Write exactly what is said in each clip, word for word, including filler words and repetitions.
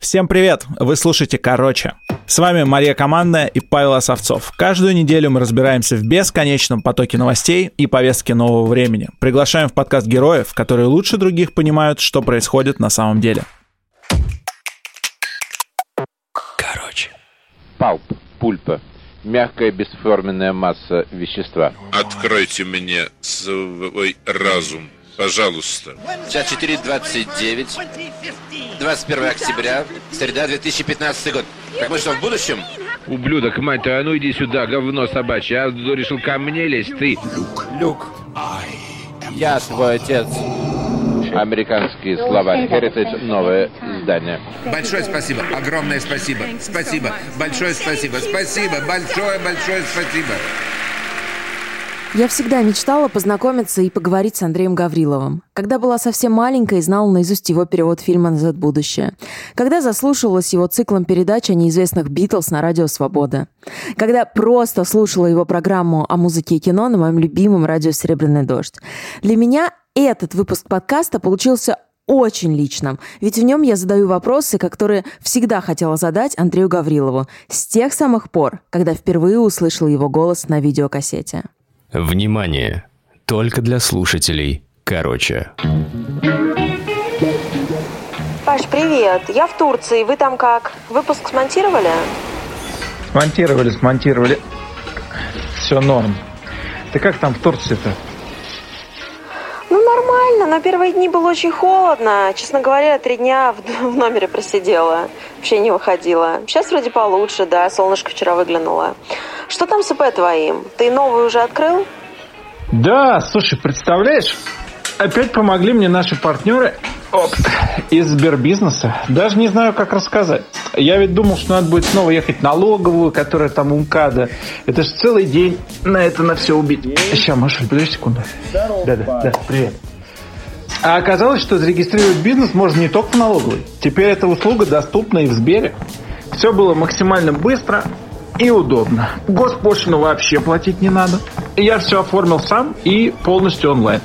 Всем привет! Вы слушаете «Короче». С вами Мария Командная и Павел Осовцов. Каждую неделю мы разбираемся в бесконечном потоке новостей и повестки нового времени. Приглашаем в подкаст героев, которые лучше других понимают, что происходит на самом деле. Короче. Палп, пульпа. Мягкая бесформенная масса вещества. Откройте мне свой разум. Пожалуйста. Сейчас четыре двадцать девять, двадцать первое октября, среда, две тысячи пятнадцатый год. Так мы что, в будущем? Ублюдок, мать твою, а ну иди сюда, говно собачье. А решил ко мне лезть, ты? Люк. Люк. Я твой отец. Американские слова. Heritage, новое здание. Большое спасибо, огромное спасибо. Спасибо, большое спасибо. Спасибо, большое-большое спасибо. Я всегда мечтала познакомиться и поговорить с Андреем Гавриловым. Когда была совсем маленькой, знала наизусть его перевод фильма «Назад в будущее». Когда заслушивалась его циклом передач о неизвестных Битлз на радио «Свобода». Когда просто слушала его программу о музыке и кино на моем любимом радио «Серебряный дождь». Для меня этот выпуск подкаста получился очень личным, ведь в нем я задаю вопросы, которые всегда хотела задать Андрею Гаврилову с тех самых пор, когда впервые услышала его голос на видеокассете. Внимание! Только для слушателей. Короче. Паш, привет! Я в Турции. Вы там как? Выпуск смонтировали? Смонтировали, смонтировали. Все норм. Ты как там в Турции-то? Ну, нормально. Но первые дни было очень холодно. Честно говоря, три дня в номере просидела. Вообще не выходила. Сейчас вроде получше, да. Солнышко вчера выглянуло. Что там с ИП твоим? Ты новый уже открыл? Да, слушай, представляешь, опять помогли мне наши партнеры оп, из Сбербизнеса. Даже не знаю, как рассказать. Я ведь думал, что надо будет снова ехать налоговую, которая там у МКАДа. Это же целый день на это на все убить. Сейчас, Маша, подожди секунду. Здорово, да, да, да, привет. А оказалось, что зарегистрировать бизнес можно не только в налоговой. Теперь эта услуга доступна и в Сбере. Все было максимально быстро и удобно. Госпошлину вообще платить не надо. Я все оформил сам и полностью онлайн.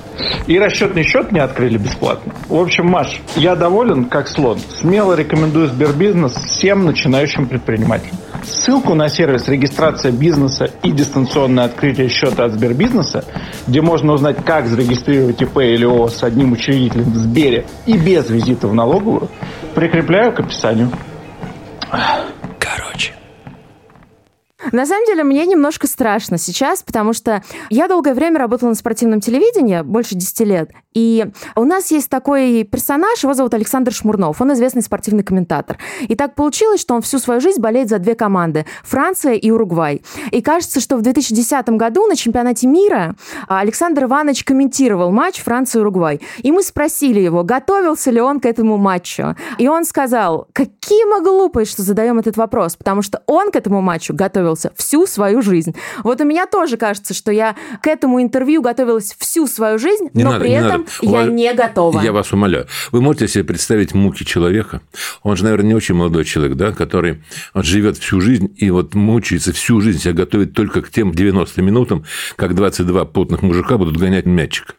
И расчетный счет мне открыли бесплатно. В общем, Маш, я доволен, как слон. Смело рекомендую Сбербизнес всем начинающим предпринимателям. Ссылку на сервис регистрация бизнеса и дистанционное открытие счета от Сбербизнеса, где можно узнать, как зарегистрировать ИП или ООО с одним учредителем в Сбере и без визита в налоговую, прикрепляю к описанию. На самом деле, мне немножко страшно сейчас, потому что я долгое время работала на спортивном телевидении, больше десяти лет, и у нас есть такой персонаж, его зовут Александр Шмурнов, он известный спортивный комментатор. И так получилось, что он всю свою жизнь болеет за две команды – Франция и Уругвай. И кажется, что в две тысячи десятом году на чемпионате мира Александр Иванович комментировал матч Франция-Уругвай. И мы спросили его, готовился ли он к этому матчу. И он сказал, какие мы глупые, что задаем этот вопрос, потому что он к этому матчу готовился всю свою жизнь. Вот у меня тоже кажется, что я к этому интервью готовилась всю свою жизнь, не но надо, при этом я Уваж... не готова. Я вас умоляю. Вы можете себе представить муки человека? Он же, наверное, не очень молодой человек, да, который он живет всю жизнь и вот мучается всю жизнь, себя готовит только к тем девяноста минутам, как двадцать два потных мужика будут гонять мячик.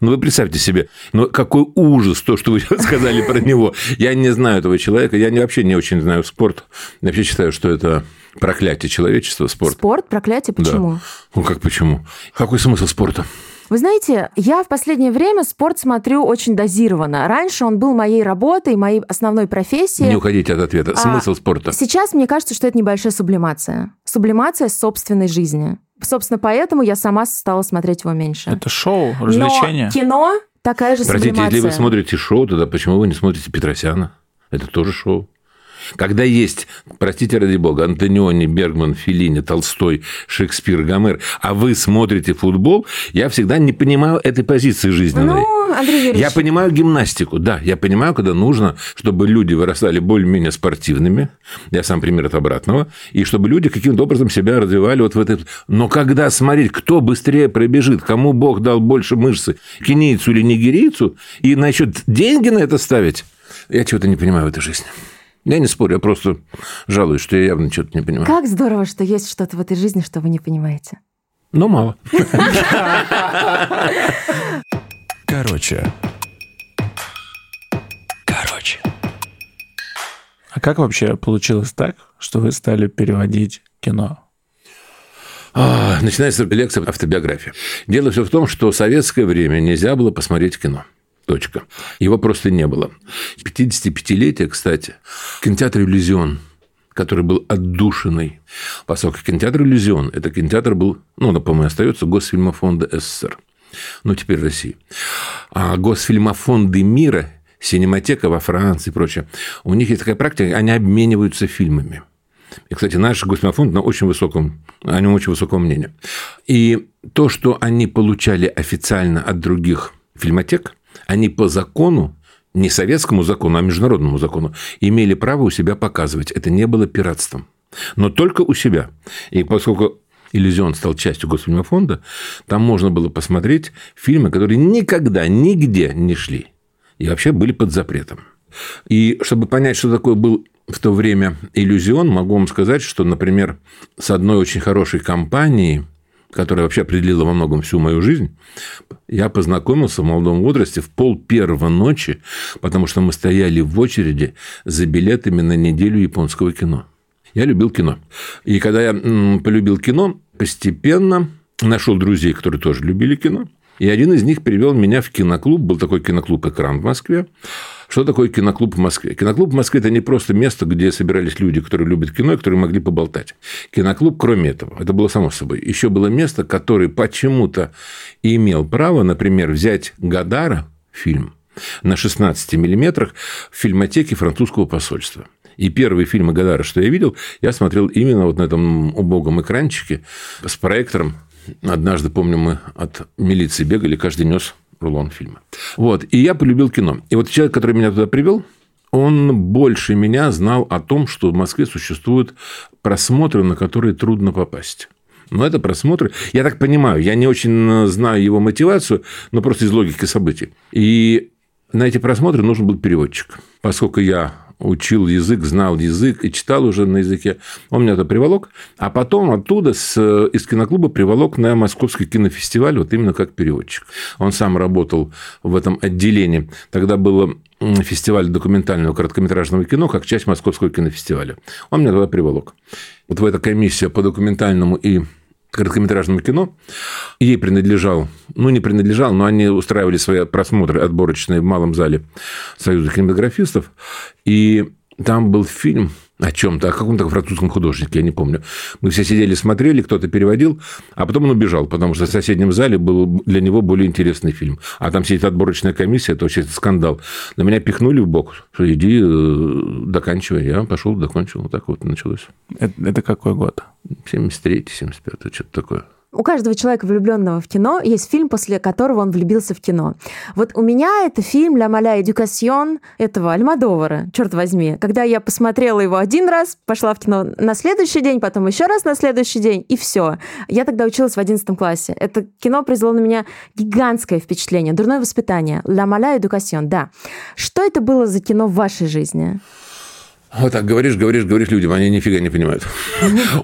Ну, вы представьте себе, ну, какой ужас то, что вы сказали про него. Я не знаю этого человека, я вообще не очень знаю спорт. Я вообще считаю, что это проклятие человечества, спорт. Спорт, проклятие, почему? Да. Ну, как почему? Какой смысл спорта? Вы знаете, я в последнее время спорт смотрю очень дозированно. Раньше он был моей работой, моей основной профессией. Не уходите от ответа. Смысл а спорта? Сейчас мне кажется, что это небольшая сублимация. Сублимация собственной жизни. Собственно, поэтому я сама стала смотреть его меньше. Это шоу, развлечение. Но кино такая же сублимация. Простите, если вы смотрите шоу, тогда почему вы не смотрите Петросяна? Это тоже шоу. Когда есть, простите ради бога, Антониони, Бергман, Феллини, Толстой, Шекспир, Гомер, а вы смотрите футбол, я всегда не понимаю этой позиции жизненной. Ну, Андрей Юрьевич. Я понимаю гимнастику, да, я понимаю, когда нужно, чтобы люди вырастали более-менее спортивными, я сам пример от обратного, и чтобы люди каким-то образом себя развивали вот в этой... Но когда смотреть, кто быстрее пробежит, кому Бог дал больше мышцы, кенийцу или нигерийцу, и насчет деньги на это ставить, я чего-то не понимаю в этой жизни. Я не спорю, я просто жалуюсь, что я явно что-то не понимаю. Как здорово, что есть что-то в этой жизни, что вы не понимаете. Ну, мало. Короче. Короче. А как вообще получилось так, что вы стали переводить кино? А, начинается лекция автобиографии. Дело все в том, что в советское время нельзя было посмотреть кино. Точка. Его просто не было. пятидесятипятилетие, кстати, кинотеатр «Иллюзион», который был отдушенный. Поскольку кинотеатр «Иллюзион» – это кинотеатр был, ну, напомню, остается Госфильмофонда СССР. Ну, теперь России. А Госфильмофонды мира, синематека во Франции и прочее, у них есть такая практика, они обмениваются фильмами. И, кстати, наш Госфильмофонд на очень высоком, о нем очень высоком мнении. И то, что они получали официально от других фильмотек, они по закону, не советскому закону, а международному закону, имели право у себя показывать. Это не было пиратством. Но только у себя. И поскольку «Иллюзион» стал частью Госфильмофонда, там можно было посмотреть фильмы, которые никогда, нигде не шли. И вообще были под запретом. И чтобы понять, что такое был в то время «Иллюзион», могу вам сказать, что, например, с одной очень хорошей компанией, которая вообще определила во многом всю мою жизнь, я познакомился в молодом возрасте в пол первого ночи, потому что мы стояли в очереди за билетами на неделю японского кино. Я любил кино. И когда я полюбил кино, постепенно нашел друзей, которые тоже любили кино. И один из них привел меня в киноклуб. Был такой киноклуб «Экран» в Москве. Что такое киноклуб в Москве? Киноклуб в Москве – это не просто место, где собирались люди, которые любят кино и которые могли поболтать. Киноклуб, кроме этого, это было само собой, еще было место, которое почему-то имел право, например, взять Годара фильм на шестнадцати миллиметрах в фильмотеке французского посольства. И первые фильмы Годара, что я видел, я смотрел именно вот на этом убогом экранчике с проектором. Однажды, помню, мы от милиции бегали, каждый нес рулон фильма. Вот. И я полюбил кино. И вот человек, который меня туда привел, он больше меня знал о том, что в Москве существуют просмотры, на которые трудно попасть. Но это просмотры... Я так понимаю, я не очень знаю его мотивацию, но просто из логики событий. И на эти просмотры нужен был переводчик. Поскольку я учил язык, знал язык и читал уже на языке. Он меня туда приволок, а потом оттуда с, из киноклуба приволок на Московский кинофестиваль, вот именно как переводчик. Он сам работал в этом отделении. Тогда был фестиваль документального короткометражного кино как часть Московского кинофестиваля. Он меня туда приволок. Вот в эта комиссия по документальному и короткометражному кино, ей принадлежал, ну, не принадлежал, но они устраивали свои просмотры отборочные в малом зале Союза кинематографистов, и там был фильм о чем-то, о каком-то французском художнике, я не помню. Мы все сидели, смотрели, кто-то переводил, а потом он убежал, потому что в соседнем зале был для него более интересный фильм. А там сидит отборочная комиссия, это вообще скандал. На меня пихнули в бок, что иди, доканчивай. Я пошел, докончил, вот так вот началось. Это, это какой год? семьдесят третий, семьдесят пятый, что-то такое. У каждого человека, влюбленного в кино, есть фильм, после которого он влюбился в кино. Вот у меня это фильм «Ла маля Эдукасион» этого Альмодовара, черт возьми. Когда я посмотрела его один раз, пошла в кино на следующий день, потом еще раз на следующий день, и все. Я тогда училась в одиннадцатом классе. Это кино произвело на меня гигантское впечатление, дурное воспитание. «Ла маля Эдукасион», да. Что это было за кино в вашей жизни? Вот так говоришь, говоришь, говоришь людям, они нифига не понимают.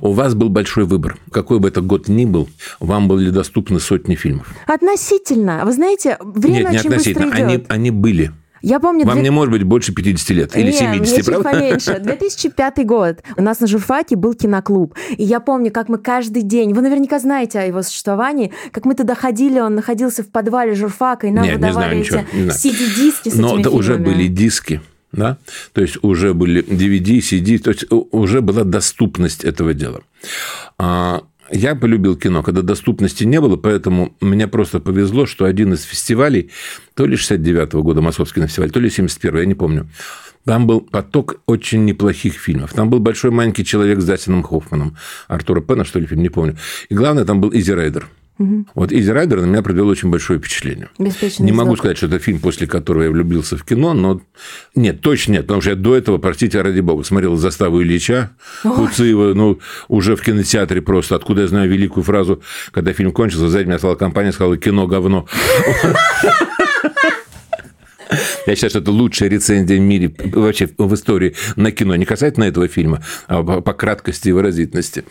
У вас был большой выбор. Какой бы это год ни был, вам были доступны сотни фильмов. Относительно. Вы знаете, время очень быстро идет. Нет, не относительно. Они, они были. Я помню, Вам две... не может быть больше пятидесяти лет или семидесяти, правда? Нет, мне чуть поменьше. две тысячи пятый год. У нас на журфаке был киноклуб. И я помню, как мы каждый день... Вы наверняка знаете о его существовании. Как мы туда ходили, он находился в подвале журфака, и нам Нет, выдавали эти си ди-диски с этими фильмами. Но уже были диски. Да? То есть, уже были ди ви ди, си ди, то есть, уже была доступность этого дела. Я полюбил кино, когда доступности не было, поэтому мне просто повезло, что один из фестивалей, то ли шестьдесят девятого года Московский кинофестиваль, то ли семьдесят первого, я не помню, там был поток очень неплохих фильмов. Там был «Большой маленький человек» с Дастином Хоффманом, Артура Пена, что ли, фильм, не помню. И главное, там был «Изи Райдер». Угу. Вот «Изи Райдер» на меня произвел очень большое впечатление. Беспечный не могу сказать, что это фильм, после которого я влюбился в кино, но... Нет, точно нет, потому что я до этого, простите, ради бога, смотрел «Заставу Ильича», Куцеева, ну, уже в кинотеатре просто. Откуда я знаю великую фразу, когда фильм кончился, сзади меня стала компания, сказала «кино – говно». Я считаю, что это лучшая рецензия в мире, вообще в истории на кино. Не касательно этого фильма, а по краткости и выразительности.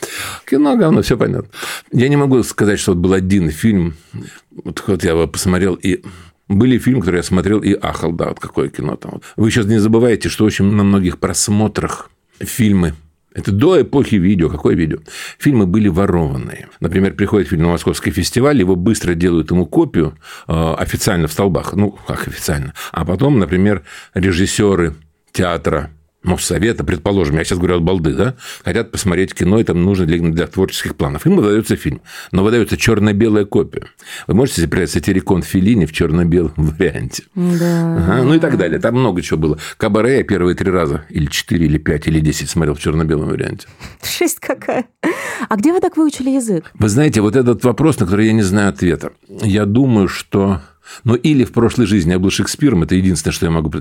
Кино, говно, все понятно. Я не могу сказать, что вот был один фильм, вот, вот я его посмотрел, и Были фильмы, которые я смотрел и ахал, да, вот какое кино там. Вы сейчас не забывайте, что очень на многих просмотрах фильмы, это до эпохи видео, какое видео, фильмы были ворованные. Например, приходит фильм на Московский фестиваль, его быстро делают ему копию официально в столбах, ну, как официально. А потом, например, режиссеры театра, Моссовета, предположим, я сейчас говорю от балды, да, хотят посмотреть кино, и там нужно для, для творческих планов. Им выдается фильм, но выдается черно-белая копия. Вы можете себе представить сатирикон Феллини в черно-белом варианте? Да. Ага, ну и так далее. Там много чего было. Кабаре я первые три раза, или четыре, или пять, или десять смотрел в черно-белом варианте. Шесть какая. А где вы так выучили язык? Вы знаете, вот этот вопрос, на который я не знаю ответа. Я думаю, что... Ну, или в прошлой жизни я был Шекспиром, это единственное, что я могу...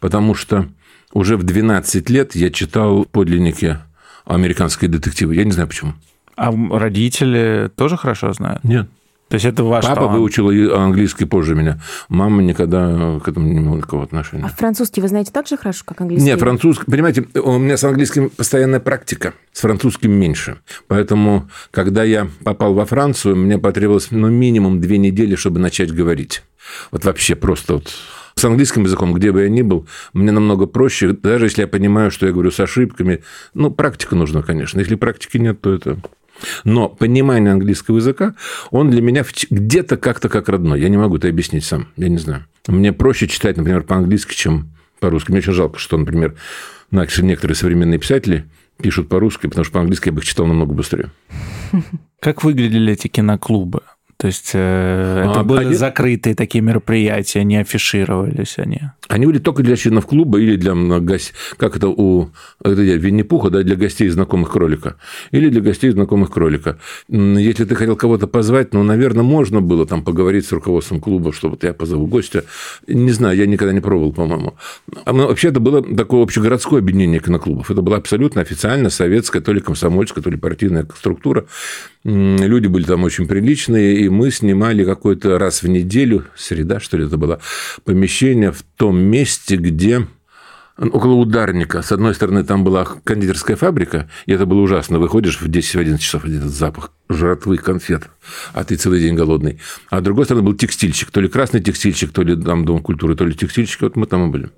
Потому что... Уже в двенадцать лет я читал подлинники американские детективы. Я не знаю, почему. А родители тоже хорошо знают? Нет. То есть, это ваш Папа талант. Выучил английский позже меня. Мама никогда к этому не имела никакого отношения. А французский вы знаете так же хорошо, как английский? Нет, французский... Понимаете, у меня с английским постоянная практика. С французским меньше. Поэтому, когда я попал во Францию, мне потребовалось ну, минимум две недели, чтобы начать говорить. Вот вообще просто вот... С английским языком, где бы я ни был, мне намного проще, даже если я понимаю, что я говорю с ошибками. Ну, практика нужна, конечно. Если практики нет, то это... Но понимание английского языка, он для меня где-то как-то как родной. Я не могу это объяснить сам, я не знаю. Мне проще читать, например, по-английски, чем по-русски. Мне очень жалко, что, например, некоторые современные писатели пишут по-русски, потому что по-английски я бы их читал намного быстрее. Как выглядели эти киноклубы? То есть, э, это а, были они... закрытые такие мероприятия, не афишировались они? Они были только для членов клуба или для гостей, как это у это я, Винни-Пуха, да, для гостей знакомых кролика. Или для гостей знакомых кролика. Если ты хотел кого-то позвать, ну, наверное, можно было там поговорить с руководством клуба, что вот я позову гостя. Не знаю, я никогда не пробовал, по-моему. А, ну, вообще, это было такое общегородское объединение киноклубов. Это была абсолютно официально советская, то ли комсомольская, то ли партийная структура. Люди были там очень приличные, и мы снимали какой-то раз в неделю, среда, что ли, это было, помещение в том месте, где около ударника. С одной стороны, там была кондитерская фабрика, и это было ужасно. Выходишь в десять-одиннадцать часов, один запах жратвы, конфет, а ты целый день голодный. А с другой стороны, был текстильщик. То ли красный текстильщик, то ли там Дом культуры, то ли текстильщик. Вот мы там и были.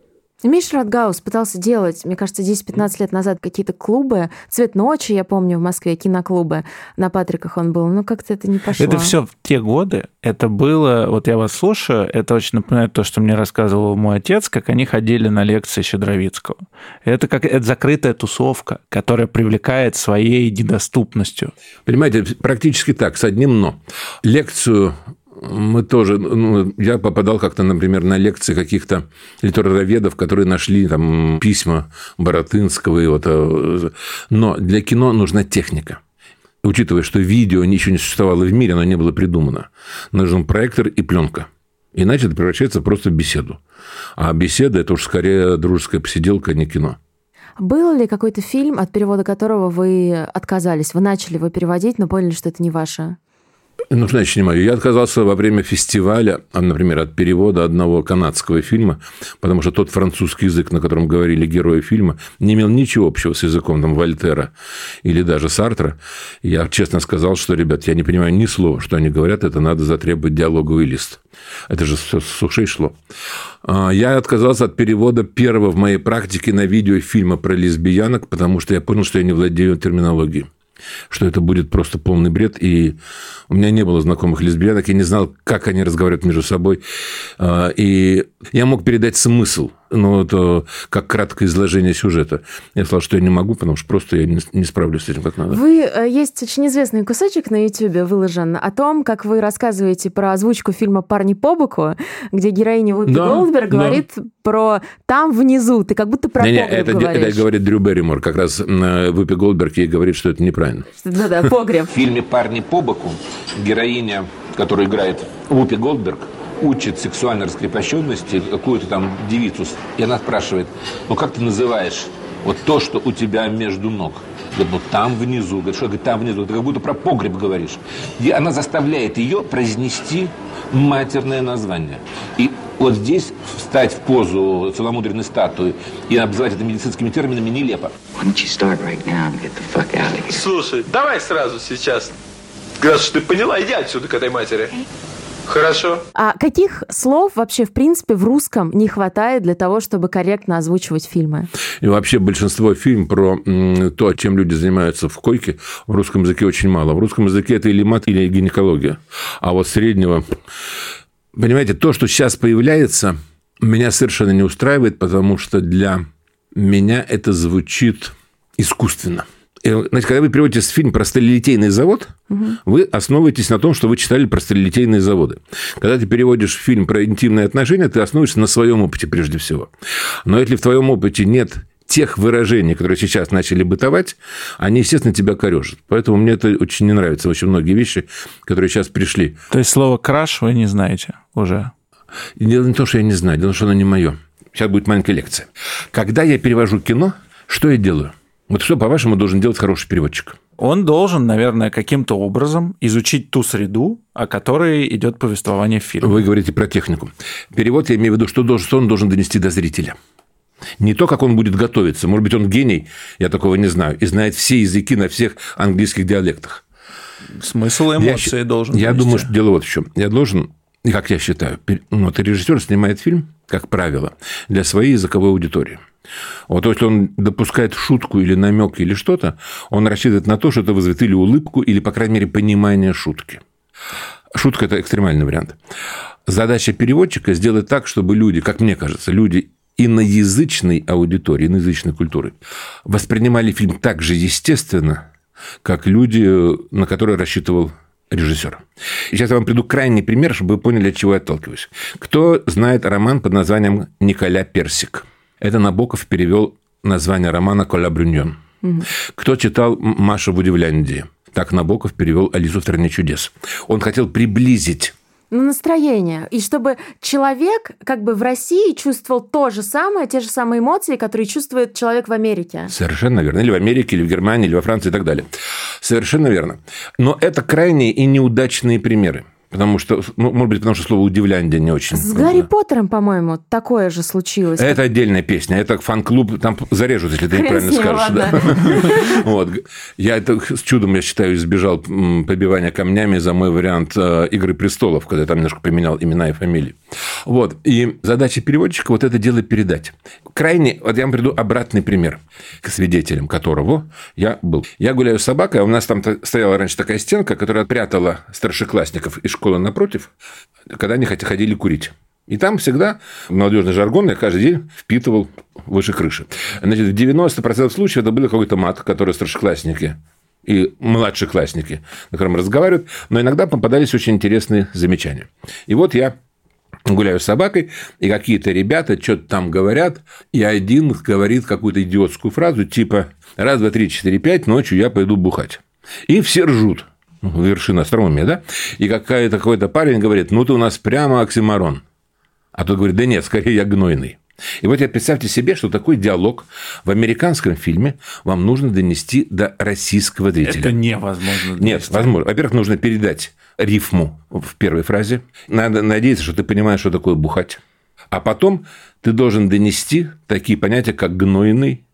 Миша Ротгаус пытался делать, мне кажется, десять-пятнадцать лет назад какие-то клубы. «Цвет ночи», я помню, в Москве, киноклубы. На Патриках он был, но как-то это не пошло. Это все в те годы. Это было... Вот я вас слушаю, это очень напоминает то, что мне рассказывал мой отец, как они ходили на лекции Щедровицкого. Это, как, это закрытая тусовка, которая привлекает своей недоступностью. Понимаете, практически так, с одним «но». Лекцию... Мы тоже, ну, я попадал как-то, например, на лекции каких-то литературоведов, которые нашли там письма Боротынского и вот, но для кино нужна техника. Учитывая, что видео еще не существовало в мире, оно не было придумано, нужен проектор и пленка. Иначе это превращается просто в беседу. А беседа – это уж скорее дружеская посиделка, а не кино. Был ли какой-то фильм, от перевода которого вы отказались? Вы начали его переводить, но поняли, что это не ваше? Ну, значит, не мое. Я отказался во время фестиваля, например, от перевода одного канадского фильма, потому что тот французский язык, на котором говорили герои фильма, не имел ничего общего с языком там, Вольтера или даже Сартра. Я честно сказал, что, ребят, я не понимаю ни слова, что они говорят, это надо затребовать диалоговый лист. Это же все с ушей шло. Я отказался от перевода первого в моей практике на видео фильма про лесбиянок, потому что я понял, что я не владею терминологией. Что это будет просто полный бред, и у меня не было знакомых лесбиянок, я не знал, как они разговаривают между собой, и я мог передать смысл, но это как краткое изложение сюжета. Я сказал, что я не могу, потому что просто я не справлюсь с этим как надо. Вы есть очень известный кусочек на Ютьюбе выложен о том, как вы рассказываете про озвучку фильма «Парни по боку», где героиня Вупи да, Голдберг да. говорит про «там внизу», ты как будто про погреб это, говоришь. Это говорит Дрю Берримор, как раз Вупи Голдберг ей говорит, что это неправильно. Да-да, погреб. В фильме «Парни по боку» героиня, которая играет Вупи Голдберг, учит сексуальной раскрепощенности какую-то там девицу. И она спрашивает, ну как ты называешь вот то, что у тебя между ног? Говорит, ну там внизу. Говорит, что? Говорит, там внизу. Ты как будто про погреб говоришь. И она заставляет ее произнести матерное название. И вот здесь встать в позу целомудренной статуи и обзывать это медицинскими терминами нелепо. Слушай, давай сразу сейчас. Раз уж ты поняла, иди отсюда к этой матери. Хорошо. А каких слов вообще, в принципе, в русском не хватает для того, чтобы корректно озвучивать фильмы? И вообще большинство фильмов про то, чем люди занимаются в койке, в русском языке очень мало. В русском языке это или мат, или гинекология. А вот среднего... Понимаете, то, что сейчас появляется, меня совершенно не устраивает, потому что для меня это звучит искусственно. Значит, когда вы переводите фильм про сталелитейный завод, угу. вы основываетесь на том, что вы читали про сталелитейные заводы. Когда ты переводишь фильм про интимные отношения, ты основываешься на своем опыте прежде всего. Но если в твоем опыте нет тех выражений, которые сейчас начали бытовать, они, естественно, тебя корёжат. Поэтому мне это очень не нравится. Очень многие вещи, которые сейчас пришли. То есть слово «краш» вы не знаете уже? Дело не то, что я не знаю. Дело в том, что оно не мое. Сейчас будет маленькая лекция. Когда я перевожу кино, что я делаю? Вот что, по-вашему, должен делать хороший переводчик? Он должен, наверное, каким-то образом изучить ту среду, о которой идет повествование в фильме. Вы говорите про технику. Перевод, я имею в виду, что он должен донести до зрителя. Не то, как он будет готовиться. Может быть, он гений, я такого не знаю, и знает все языки на всех английских диалектах. Смысл и эмоции я, должен Я донести. Думаю, что дело вот в чем. Я должен, как я считаю, вот режиссер снимает фильм, как правило, для своей языковой аудитории. Вот если он допускает шутку или намек или что-то, он рассчитывает на то, что это вызовет или улыбку, или, по крайней мере, понимание шутки. Шутка – это экстремальный вариант. Задача переводчика – сделать так, чтобы люди, как мне кажется, люди иноязычной аудитории, иноязычной культуры воспринимали фильм так же естественно, как люди, на которые рассчитывал режиссер. И сейчас я вам приду крайний пример, чтобы вы поняли, от чего я отталкиваюсь. Кто знает роман под названием «Николя Персик»? Это Набоков перевел название романа «Коля Брюньон». Угу. Кто читал «Маша в Удивляндии»? Так Набоков перевел «Алису в стране чудес». Он хотел приблизить... Ну, настроение. И чтобы человек как бы в России чувствовал то же самое, те же самые эмоции, которые чувствует человек в Америке. Совершенно верно. Или в Америке, или в Германии, или во Франции и так далее. Совершенно верно. Но это крайние и неудачные примеры. Потому что, ну, может быть, потому что слово «удивляндия» не очень... С Гарри Поттером, по-моему, такое же случилось. Это отдельная песня. Это фан-клуб. Там зарежут, если ты неправильно скажешь. Я с чудом, я считаю, избежал побивания камнями за мой вариант «Игры престолов», когда я там немножко поменял имена и фамилии. Вот. И задача переводчика вот это дело передать. Крайне... Вот я вам приду обратный пример, к свидетелям которого я был. Я гуляю с собакой, а у нас там стояла раньше такая стенка, которая прятала старшеклассников из школы. Школа напротив, когда они ходили курить. И там всегда молодежный жаргон я каждый день впитывал выше крыши. Значит, в девяносто процентов случаев это был какой-то мат, который старшеклассники и младшеклассники, на котором разговаривают, но иногда попадались очень интересные замечания. И вот я гуляю с собакой, и какие-то ребята что-то там говорят, и один говорит какую-то идиотскую фразу, типа «раз, два, три, четыре, пять, ночью я пойду бухать». И все ржут. Вершина остроумия, да? И какая-то, какой-то парень говорит, ну, ты у нас прямо оксиморон. А тот говорит, да нет, скорее я гнойный. И вот представьте себе, что такой диалог в американском фильме вам нужно донести до российского зрителя. Это невозможно донести. Нет, возможно. Во-первых, нужно передать рифму в первой фразе. Надо надеяться, что ты понимаешь, что такое бухать. А потом ты должен донести такие понятия, как гнойный.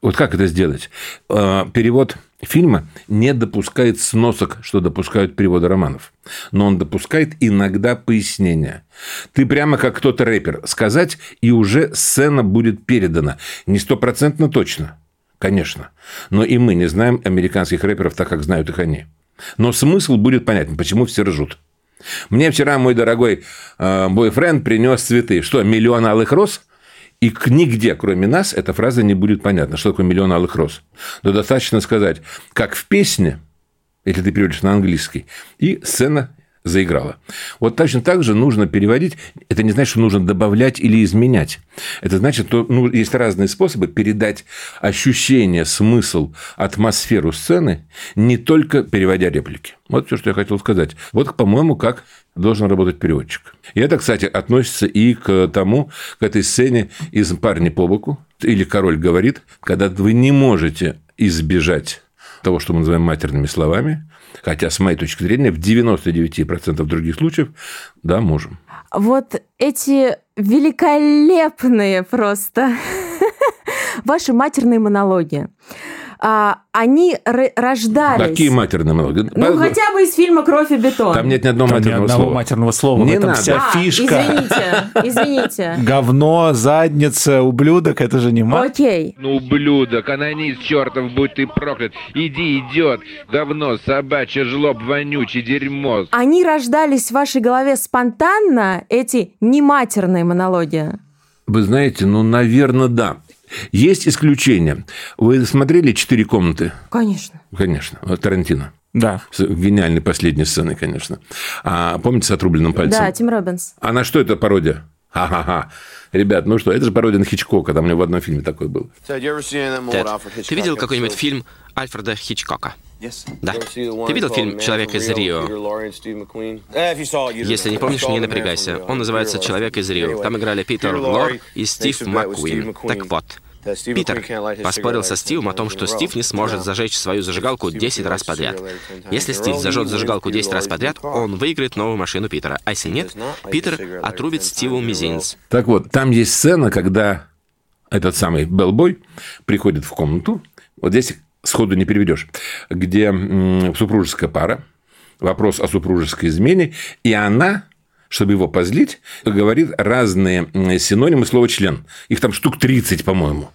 Вот как это сделать? Перевод фильма не допускает сносок, что допускают переводы романов. Но он допускает иногда пояснения. Ты прямо как кто-то рэпер сказать, и уже сцена будет передана. Не стопроцентно точно, конечно. Но и мы не знаем американских рэперов так, как знают их они. Но смысл будет понятен, почему все ржут. Мне вчера мой дорогой бойфренд принес цветы. Что, миллион алых роз? И нигде, кроме нас, эта фраза не будет понятна, что такое «миллион алых роз». Но достаточно сказать, как в песне, если ты переводишь на английский, и сцена заиграла. Вот точно так же нужно переводить. Это не значит, что нужно добавлять или изменять. Это значит, что ну, есть разные способы передать ощущение, смысл, атмосферу сцены, не только переводя реплики. Вот все, что я хотел сказать. Вот, по-моему, как должен работать переводчик. И это, кстати, относится и к тому, к этой сцене из «Парни по боку» или «Король говорит», когда вы не можете избежать того, что мы называем матерными словами, хотя, с моей точки зрения, в девяноста девяти процентах других случаев, да, можем. Вот эти великолепные просто ваши матерные монологи. А, они р- рождались... Какие матерные монологи? Ну, Павел... хотя бы из фильма «Кровь и бетон». Там нет ни одного, там матерного, ни одного слова. матерного слова. Не в этом надо. Вся а, фишка. Извините, извините. Говно, задница, ублюдок, это же не мат. Окей. Ну, ублюдок, анонист чертов, будь ты проклят. Иди, идет, говно, собачье, жлоб, вонючий, дерьмо. Они рождались в вашей голове спонтанно, эти нематерные монологи? Вы знаете, ну, наверное, да. Есть исключения. Вы смотрели «Четыре комнаты»? Конечно. Конечно. Тарантино. Да. С гениальной последней сценой, конечно. А помните, с отрубленным пальцем? Да, Тим Роббинс. А на что это пародия? Ха-ха-ха. Ребят, ну что, это же пародия на Хичкока. Там у него в одном фильме такой был. Тед, ты видел какой-нибудь фильм Альфреда Хичкока? Yes. Да. Ты видел фильм «Человек из Рио»? Если не помнишь, не напрягайся. Он называется «Человек из Рио». Там играли Питер Лор и Стив Маккуин. Так вот, Питер поспорил со Стивом о том, что Стив не сможет зажечь свою зажигалку десять раз подряд. Если Стив зажжет зажигалку десять раз подряд, он выиграет новую машину Питера. А если нет, Питер отрубит Стиву мизинец. Так вот, там есть сцена, когда этот самый Беллбой приходит в комнату. Вот здесь сходу не переведешь, где м, супружеская пара, вопрос о супружеской измене, и она, чтобы его позлить, говорит разные синонимы слова «член». Их там штук тридцать, по-моему.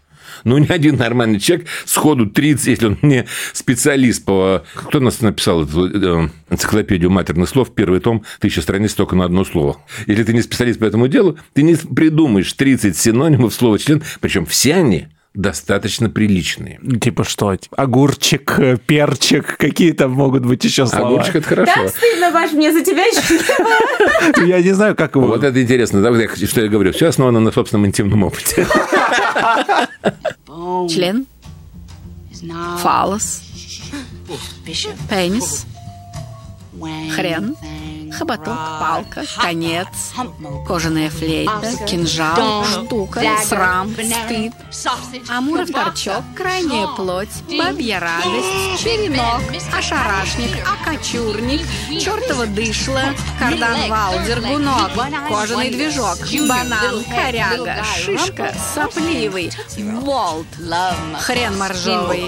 Ну, ни один нормальный человек сходу тридцать, если он не специалист по... Кто нас написал эту энциклопедию матерных слов, первый том, тысяча страниц только на одно слово? Если ты не специалист по этому делу, ты не придумаешь тридцать синонимов слова «член», причем все они достаточно приличные. Типа что? Огурчик, перчик, какие там могут быть еще слова? Огурчик – это хорошо. Так стыдно, Ваш, мне за тебя еще. Я не знаю, как его... Вот это интересно, что я говорю. Все основано на собственном интимном опыте. Член, фаллос, пенис, хрен, хоботок, палка, конец, кожаная флейта, кинжал, штука, срам, стыд, амуров торчок, крайняя плоть, бабья радость, черенок, ошарашник, окочурник, чертова дышла, кардан-вал, дергунок, кожаный движок, банан, коряга, шишка, сопливый, болт, хрен моржовый.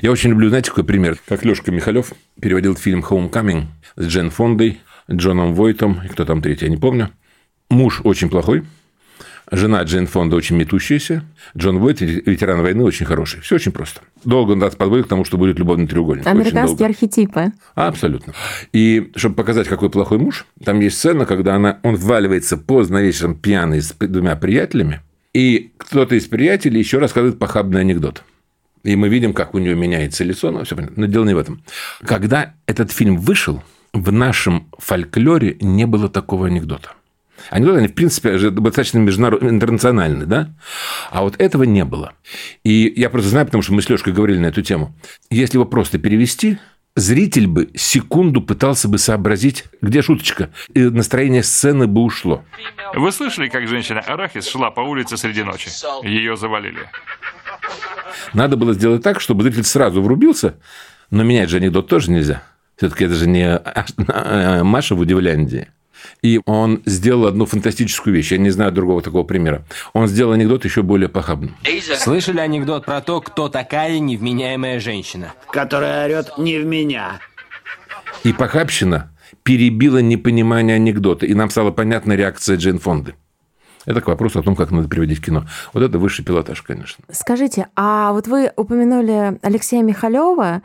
Я очень люблю, знаете, какой пример? Как Лёшка Михалёв переводил фильм «Homecoming» с Джен Фондой, Джоном Войтом, кто там третий, я не помню. Муж очень плохой, жена Джейн Фонда очень метущаяся, Джон Войт, ветеран войны, очень хороший. Все очень просто. Долго он даст подводить к тому, что будет любовный треугольник. Американские архетипы. А, абсолютно. И чтобы показать, какой плохой муж, там есть сцена, когда она, он вваливается поздно вечером пьяный с двумя приятелями, и кто-то из приятелей еще рассказывает похабный анекдот. И мы видим, как у нее меняется лицо, но все понятно. Но дело не в этом. Когда этот фильм вышел, в нашем фольклоре не было такого анекдота. Анекдоты, они, в принципе, достаточно международные, интернациональные, да? А вот этого не было. И я просто знаю, потому что мы с Лёшкой говорили на эту тему. Если его просто перевести, зритель бы секунду пытался бы сообразить, где шуточка, и настроение сцены бы ушло. Вы слышали, как женщина арахис шла по улице среди ночи? Ее завалили. Надо было сделать так, чтобы зритель сразу врубился, но менять же анекдот тоже нельзя. Все-таки это же не Маша в Удивляндии. И он сделал одну фантастическую вещь. Я не знаю другого такого примера. Он сделал анекдот еще более похабным. Слышали анекдот про то, кто такая невменяемая женщина? Которая орет «не в меня». И похабщина перебила непонимание анекдота. И нам стала понятна реакция Джейн Фонды. Это к вопросу о том, как надо переводить кино. Вот это высший пилотаж, конечно. Скажите, а вот вы упомянули Алексея Михалёва,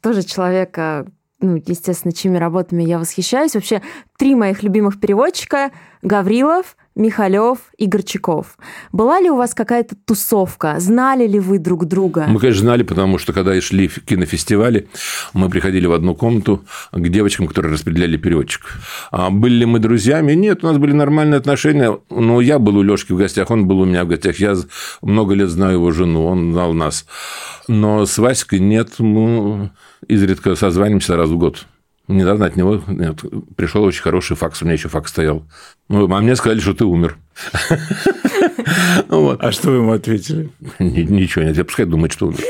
тоже человека, ну, естественно, чьими работами я восхищаюсь. Вообще, три моих любимых переводчика – Гаврилов, Михалёв и Горчаков. Была ли у вас какая-то тусовка? Знали ли вы друг друга? Мы, конечно, знали, потому что, когда шли в кинофестивали, мы приходили в одну комнату к девочкам, которые распределяли переводчиков. А были ли мы друзьями? Нет, у нас были нормальные отношения. Но я был у Лёшки в гостях, он был у меня в гостях. Я много лет знаю его жену, он знал нас. Но с Васькой нет, мы изредка созваниваемся раз в год. Недавно от него нет, пришел очень хороший факс, у меня еще факс стоял. Ну, а мне сказали, что ты умер. А что вы ему ответили? Ничего нет, пускай думает, что умер.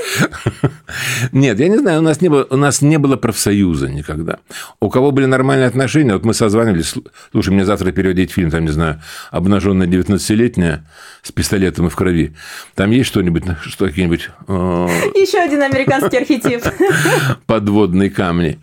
Нет, я не знаю, у нас не было, у нас не было профсоюза никогда. У кого были нормальные отношения, вот мы созванивались, слушай, мне завтра переводить фильм, там, не знаю, обнаженная девятнадцатилетняя с пистолетом и в крови. Там есть что-нибудь, что какие-нибудь... Еще один американский архетип. Подводные камни.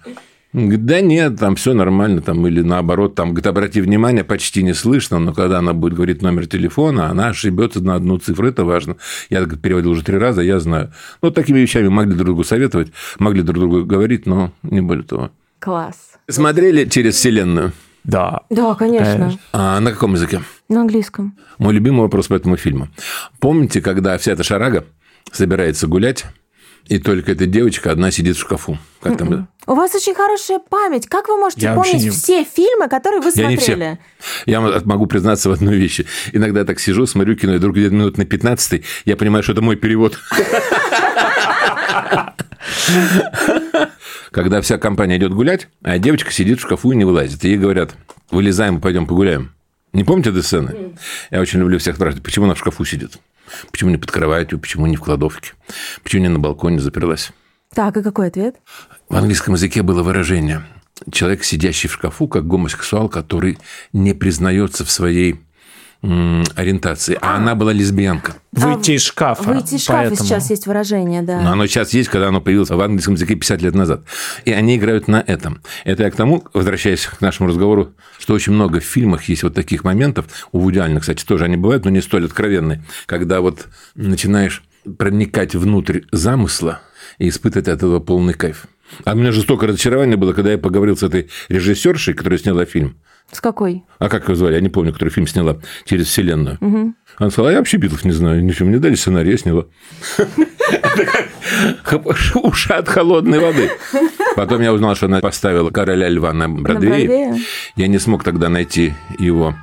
Да нет, там все нормально, там или наоборот, там, говорит, обрати внимание, почти не слышно, но когда она будет говорить номер телефона, она ошибется на одну цифру, это важно. Я говорит, переводил уже три раза, я знаю. Ну, такими вещами могли друг другу советовать, могли друг другу говорить, но не более того. Класс. Смотрели «Через вселенную»? Да. Да, конечно. А на каком языке? На английском. Мой любимый вопрос по этому фильму. Помните, когда вся эта шарага собирается гулять? И только эта девочка одна сидит в шкафу. Как там, да? У вас очень хорошая память. Как вы можете я помнить не... все фильмы, которые вы смотрели? Я не все. Я могу признаться в одной вещи. Иногда я так сижу, смотрю кино, и вдруг где-то минут на пятнадцатой я понимаю, что это мой перевод. Когда вся компания идет гулять, а девочка сидит в шкафу и не вылазит. Ей говорят, вылезаем, пойдем погуляем. Не помните этой сцены? Я очень люблю всех спрашивать, почему она в шкафу сидит? Почему не под кроватью, почему не в кладовке? Почему не на балконе заперлась? Так, и какой ответ? В английском языке было выражение. Человек, сидящий в шкафу, как гомосексуал, который не признается в своей м, ориентации. А, а она была лесбиянка. Выйти из шкафа. Выйти из шкафа поэтому... сейчас есть выражение, да. Но оно сейчас есть, когда оно появилось в английском языке пятьдесят лет назад. И они играют на этом. Это я к тому, возвращаясь к нашему разговору, что очень много в фильмах есть вот таких моментов. У Вуди Аллена, кстати, тоже они бывают, но не столь откровенные. Когда вот начинаешь проникать внутрь замысла и испытывать от этого полный кайф. А у меня жестокое разочарование было, когда я поговорил с этой режиссершей, которая сняла фильм. С какой? А как ее звали? Я не помню, который фильм сняла «Через вселенную». Угу. Она сказала, я вообще Битлз не знаю, ничего, мне дали сценарий, я сняла. Уши от холодной воды. Потом я узнал, что она поставила «Короля льва» на Бродвее. Я не смог тогда найти его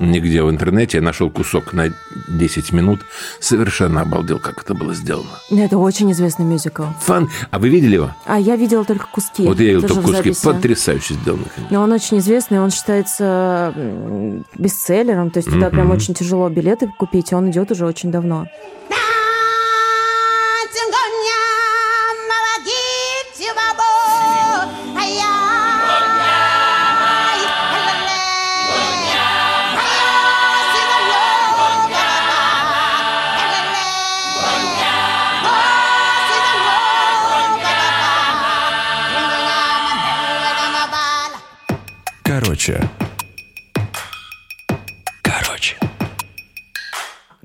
нигде в интернете. Я нашел кусок на десять минут. Совершенно обалдел, как это было сделано. Это очень известный мюзикл. Фан. А вы видели его? А я видела только куски. Вот я видел только куски. Потрясающе сделано. Но он очень известный. Он считается бестселлером. То есть, туда прям очень тяжело билеты купить. И он идет уже очень давно. Короче.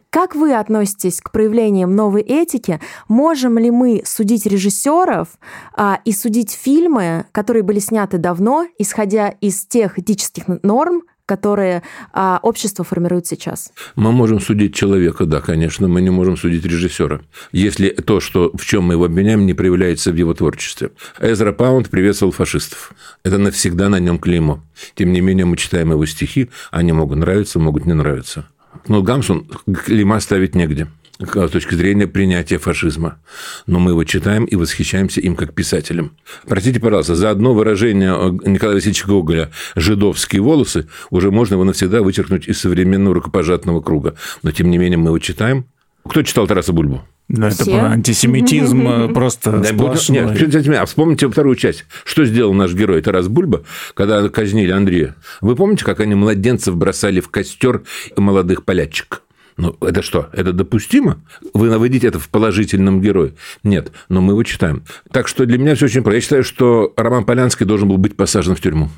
Как вы относитесь к проявлениям новой этики? Можем ли мы судить режиссеров а, и судить фильмы, которые были сняты давно, исходя из тех этических норм, которые а, общество формирует сейчас? Мы можем судить человека, да, конечно, мы не можем судить режиссера, если то, что, в чем мы его обвиняем, не проявляется в его творчестве. Эзра Паунд приветствовал фашистов. Это навсегда на нем клеймо. Тем не менее, мы читаем его стихи, они могут нравиться, могут не нравиться. Но Гамсун клейма ставить негде с точки зрения принятия фашизма. Но мы его читаем и восхищаемся им как писателем. Простите, пожалуйста, за одно выражение Николая Васильевича Гоголя «жидовские волосы» уже можно его навсегда вычеркнуть из современного рукопожатного круга. Но, тем не менее, мы его читаем. Кто читал Тараса Бульбу? Ну, это про антисемитизм просто сплошной. Нет, вспомните вторую часть. Что сделал наш герой Тарас Бульба, когда казнили Андрея? Вы помните, как они младенцев бросали в костер молодых полячек? Ну, это что? Это допустимо? Вы наводите это в положительном герое? Нет, но мы его читаем. Так что для меня все очень просто. Я считаю, что Роман Полянский должен был быть посажен в тюрьму.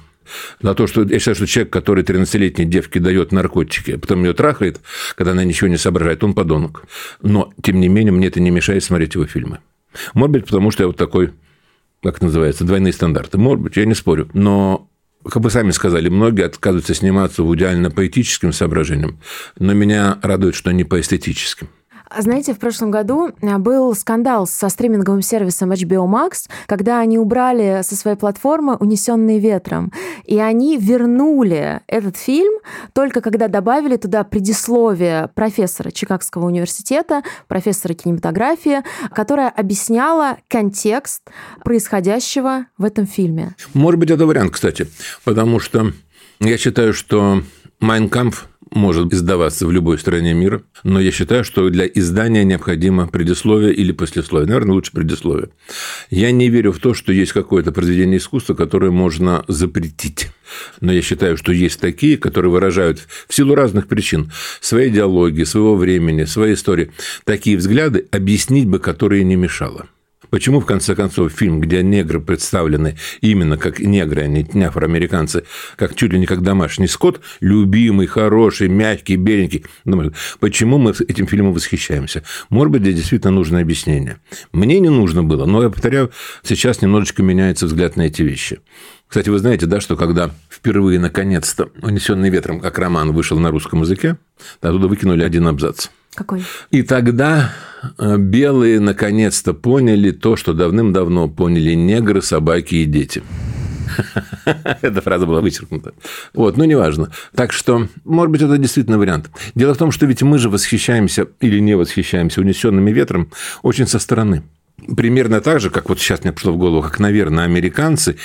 За то, что я считаю, что человек, который тринадцатилетней девке дает наркотики, а потом ее трахает, когда она ничего не соображает, он подонок. Но, тем не менее, мне это не мешает смотреть его фильмы. Может быть, потому что я вот такой, как это называется, двойные стандарты. Может быть, я не спорю. Но... Как вы сами сказали, многие отказываются сниматься в идеально поэтическим соображениям, но меня радует, что не по эстетическим. Знаете, в прошлом году был скандал со стриминговым сервисом эйч би о Max, когда они убрали со своей платформы «Унесённые ветром». И они вернули этот фильм только когда добавили туда предисловие профессора Чикагского университета, профессора кинематографии, которая объясняла контекст происходящего в этом фильме. Может быть, это вариант, кстати, потому что я считаю, что «Mein Kampf» может издаваться в любой стране мира, но я считаю, что для издания необходимо предисловие или послесловие. Наверное, лучше предисловие. Я не верю в то, что есть какое-то произведение искусства, которое можно запретить. Но я считаю, что есть такие, которые выражают в силу разных причин свои идеологии, своего времени, свои истории. Такие взгляды, объяснить бы которые не мешало. Почему, в конце концов, фильм, где негры представлены именно как негры, а не афроамериканцы, как чуть ли не как домашний скот, любимый, хороший, мягкий, беленький, почему мы этим фильмом восхищаемся? Может быть, здесь действительно нужно объяснение. Мне не нужно было, но, я повторяю, сейчас немножечко меняется взгляд на эти вещи. Кстати, вы знаете, да, что когда впервые, наконец-то, «Унесённый ветром», как роман, вышел на русском языке, оттуда выкинули один абзац. Какой? И тогда белые наконец-то поняли то, что давным-давно поняли негры, собаки и дети. Эта фраза была вычеркнута. Вот, ну, неважно. Так что, может быть, это действительно вариант. Дело в том, что ведь мы же восхищаемся или не восхищаемся «Унесёнными ветром» очень со стороны. Примерно так же, как вот сейчас мне пришло в голову, как, наверное, американцы,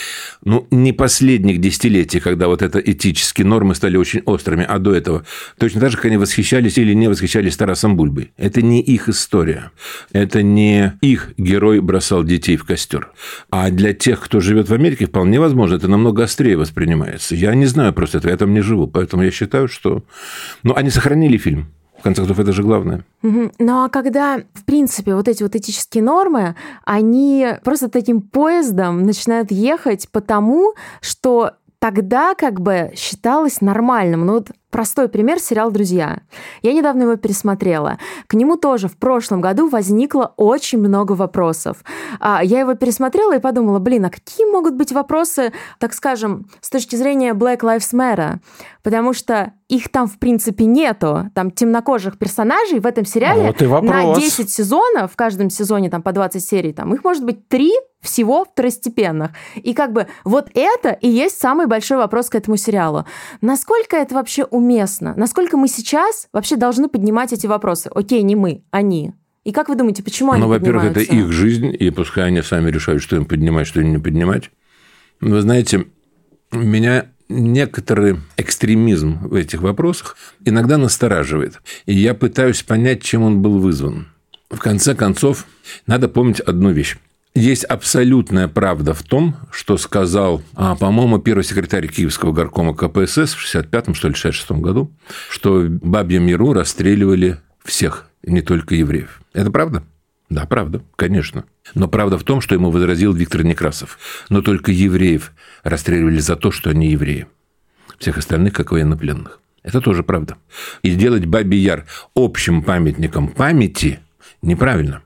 ну, не последних десятилетий, когда вот это этические нормы стали очень острыми, а до этого, точно так же, как они восхищались или не восхищались Тарасом Бульбой. Это не их история. Это не их герой бросал детей в костер. А для тех, кто живет в Америке, вполне возможно, это намного острее воспринимается. Я не знаю просто этого, я там не живу. Поэтому я считаю, что... Ну, они сохранили фильм. В конце концов, это же главное. Угу. Ну, а когда, в принципе, вот эти вот этические нормы, они просто таким поездом начинают ехать потому, что тогда как бы считалось нормальным. Ну, вот простой пример — сериал «Друзья». Я недавно его пересмотрела. К нему тоже в прошлом году возникло очень много вопросов. Я его пересмотрела и подумала, блин, а какие могут быть вопросы, так скажем, с точки зрения Black Lives Matter? Потому что их там, в принципе, нету. Там темнокожих персонажей в этом сериале вот на десять сезонов, в каждом сезоне там по двадцать серий, там их может быть три всего второстепенных. И как бы вот это и есть самый большой вопрос к этому сериалу. Насколько это вообще уместно? Насколько мы сейчас вообще должны поднимать эти вопросы? Окей, не мы, они. И как вы думаете, почему они ну, поднимаются? Ну, во-первых, это их жизнь, и пускай они сами решают, что им поднимать, что им не поднимать. Вы знаете, меня... некоторый экстремизм в этих вопросах иногда настораживает. И я пытаюсь понять, чем он был вызван. В конце концов, надо помнить одну вещь. Есть абсолютная правда в том, что сказал, а, по-моему, первый секретарь Киевского горкома ка пэ эс эс в шестьдесят пятом, что ли, шестьдесят шестом году, что в Бабьем Яру расстреливали всех, не только евреев. Это правда? Да, правда, конечно. Но правда в том, что ему возразил Виктор Некрасов. Но только евреев расстреливали за то, что они евреи. Всех остальных, как военнопленных. Это тоже правда. И делать Бабий Яр общим памятником памяти неправильно.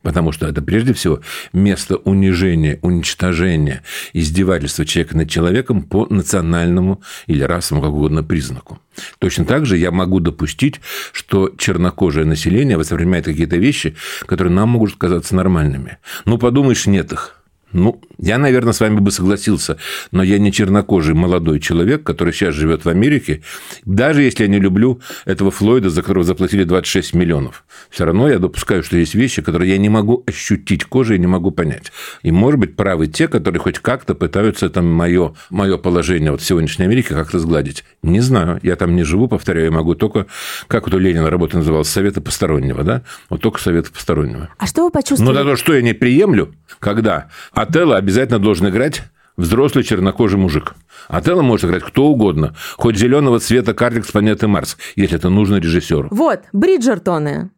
Потому что это, прежде всего, место унижения, уничтожения, издевательства человека над человеком по национальному или расовому, как угодно, признаку. Точно так же я могу допустить, что чернокожее население воспринимает какие-то вещи, которые нам могут казаться нормальными. Ну, подумаешь, нет их. Ну, я, наверное, с вами бы согласился, но я не чернокожий молодой человек, который сейчас живет в Америке, даже если я не люблю этого Флойда, за которого заплатили двадцать шесть миллионов. Все равно я допускаю, что есть вещи, которые я не могу ощутить кожей и не могу понять. И, может быть, правы те, которые хоть как-то пытаются это мое, мое положение вот в сегодняшней Америке как-то сгладить. Не знаю, я там не живу, повторяю, я могу только, как вот у Ленина работа называлась, совета постороннего, да? Вот только совета постороннего. А что вы почувствовали? Ну, да, то, что я не приемлю, когда... Отелло обязательно должен играть взрослый чернокожий мужик. Отелло может играть кто угодно, хоть зеленого цвета карлик с планеты Марс, если это нужно режиссеру. Вот, Бриджертоны.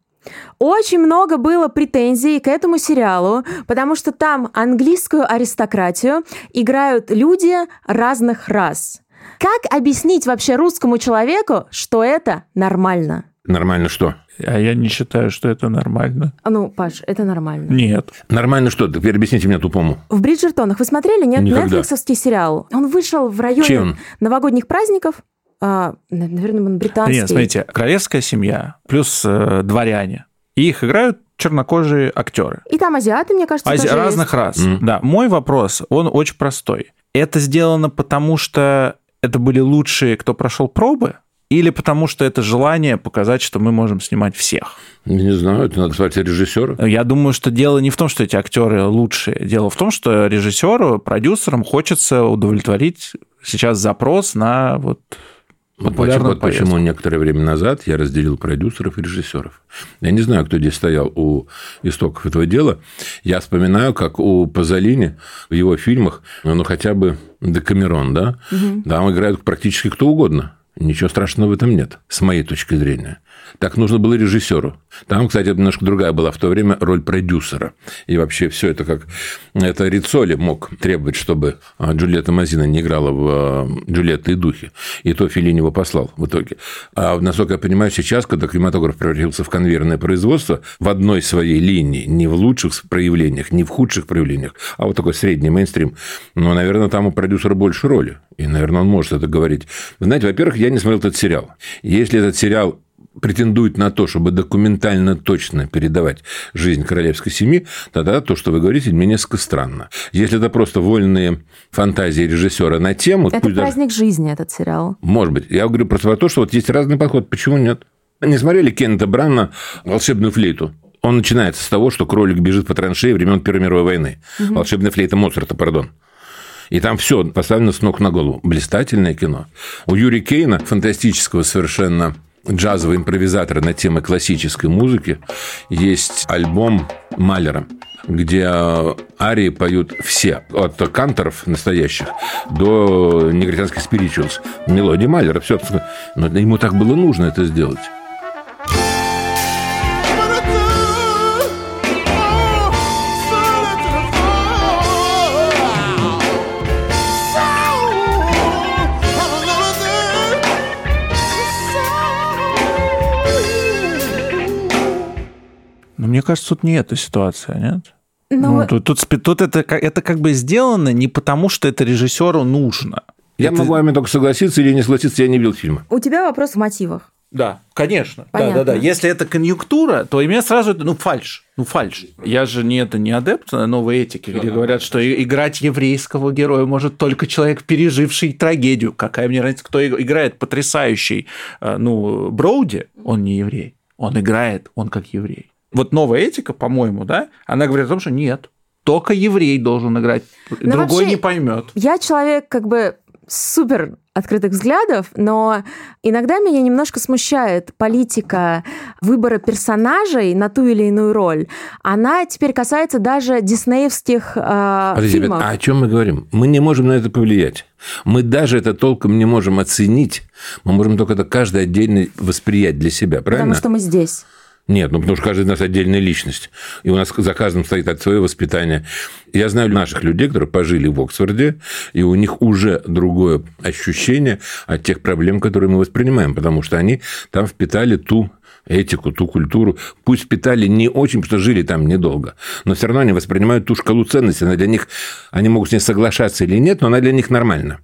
Очень много было претензий к этому сериалу, потому что там английскую аристократию играют люди разных рас. Как объяснить вообще русскому человеку, что это нормально? Нормально что? А я не считаю, что это нормально. А ну, Паш, это нормально. Нет. Нормально что? Теперь объясните мне тупому. В «Бриджертонах» вы смотрели нетфликсовский сериал? Он вышел в районе Чем? новогодних праздников. А, наверное, он британский. Нет, смотрите, королевская семья плюс дворяне. и их играют чернокожие актеры. И там азиаты, мне кажется, Ази... тоже разных есть. Рас. Mm. Да. Мой вопрос, он очень простой. Это сделано потому, что это были лучшие, кто прошел пробы, или потому, что это желание показать, что мы можем снимать всех? Не знаю, это надо звать режиссера. Я думаю, что дело не в том, что эти актеры лучшие. Дело в том, что режиссеру, продюсерам хочется удовлетворить сейчас запрос на вот... Вот почему, почему некоторое время назад я разделил продюсеров и режиссеров. Я не знаю, кто здесь стоял у истоков этого дела. Я вспоминаю, как у Пазолини в его фильмах, ну, хотя бы Декамерон, да, угу. там играют практически кто угодно. Ничего страшного в этом нет, с моей точки зрения. Так нужно было режиссеру. Там, кстати, немножко другая была в то время роль продюсера. И вообще все это как... Это Риццоли мог требовать, чтобы Джульетта Мазина не играла в «Джульетты и духи». И то Феллини его послал в итоге. А насколько я понимаю, сейчас, когда кинематограф превратился в конвейерное производство, в одной своей линии, не в лучших проявлениях, не в худших проявлениях, а вот такой средний мейнстрим, ну, наверное, там у продюсера больше роли. И, наверное, он может это говорить. Вы знаете, во-первых, я не смотрел этот сериал. Если этот сериал претендует на то, чтобы документально точно передавать жизнь королевской семьи, тогда то, что вы говорите, мне несколько странно. Если это просто вольные фантазии режиссера на тему... Это праздник даже... жизни, этот сериал. Может быть. Я говорю просто про то, что вот есть разный подход. Почему нет? Не смотрели Кеннета Брана «Волшебную флейту»? Он начинается с того, что кролик бежит по траншеи времен Первой мировой войны. Угу. «Волшебная флейта» Моцарта, пардон. И там все поставлено с ног на голову. Блистательное кино. У Юри Кейна, фантастического совершенно джазового импровизатора на темы классической музыки, есть альбом Малера, где арии поют все, от канторов настоящих до негритянских спиричуэлс. Мелодии Малера. Все. Но ему так было нужно это сделать. Мне кажется, тут не эта ситуация, нет? Но... Ну, тут, тут, тут это, это как бы сделано не потому, что это режиссеру нужно. Я это... могу с вами только согласиться или не согласиться, я не видел фильма. У тебя вопрос в мотивах. Да, конечно. Понятно. Да, да, да. Если это конъюнктура, то и меня сразу это, ну, фальшь. Ну, фальшь. Я же не это не адепт новой этики, где говорят, что играть еврейского героя может только человек, переживший трагедию. Какая мне разница, кто играет потрясающий, ну, Броуди, он не еврей. Он играет, он как еврей. Вот новая этика, по-моему, да, она говорит о том, что нет, только еврей должен играть, но другой вообще не поймет. Я человек как бы супер открытых взглядов, но иногда меня немножко смущает политика выбора персонажей на ту или иную роль. Она теперь касается даже диснеевских э, фильмов. А о чем мы говорим? Мы не можем на это повлиять. Мы даже это толком не можем оценить. Мы можем только это каждый отдельно восприять для себя, правильно? Потому что мы здесь. Нет, ну потому что каждый из нас отдельная личность. И у нас за каждым стоит от своего воспитания. Я знаю наших людей, которые пожили в Оксфорде, и у них уже другое ощущение от тех проблем, которые мы воспринимаем, потому что они там впитали ту этику, ту культуру. Пусть впитали не очень, потому что жили там недолго, но все равно они воспринимают ту шкалу ценностей. Она для них, они могут с ней соглашаться или нет, но она для них нормальна.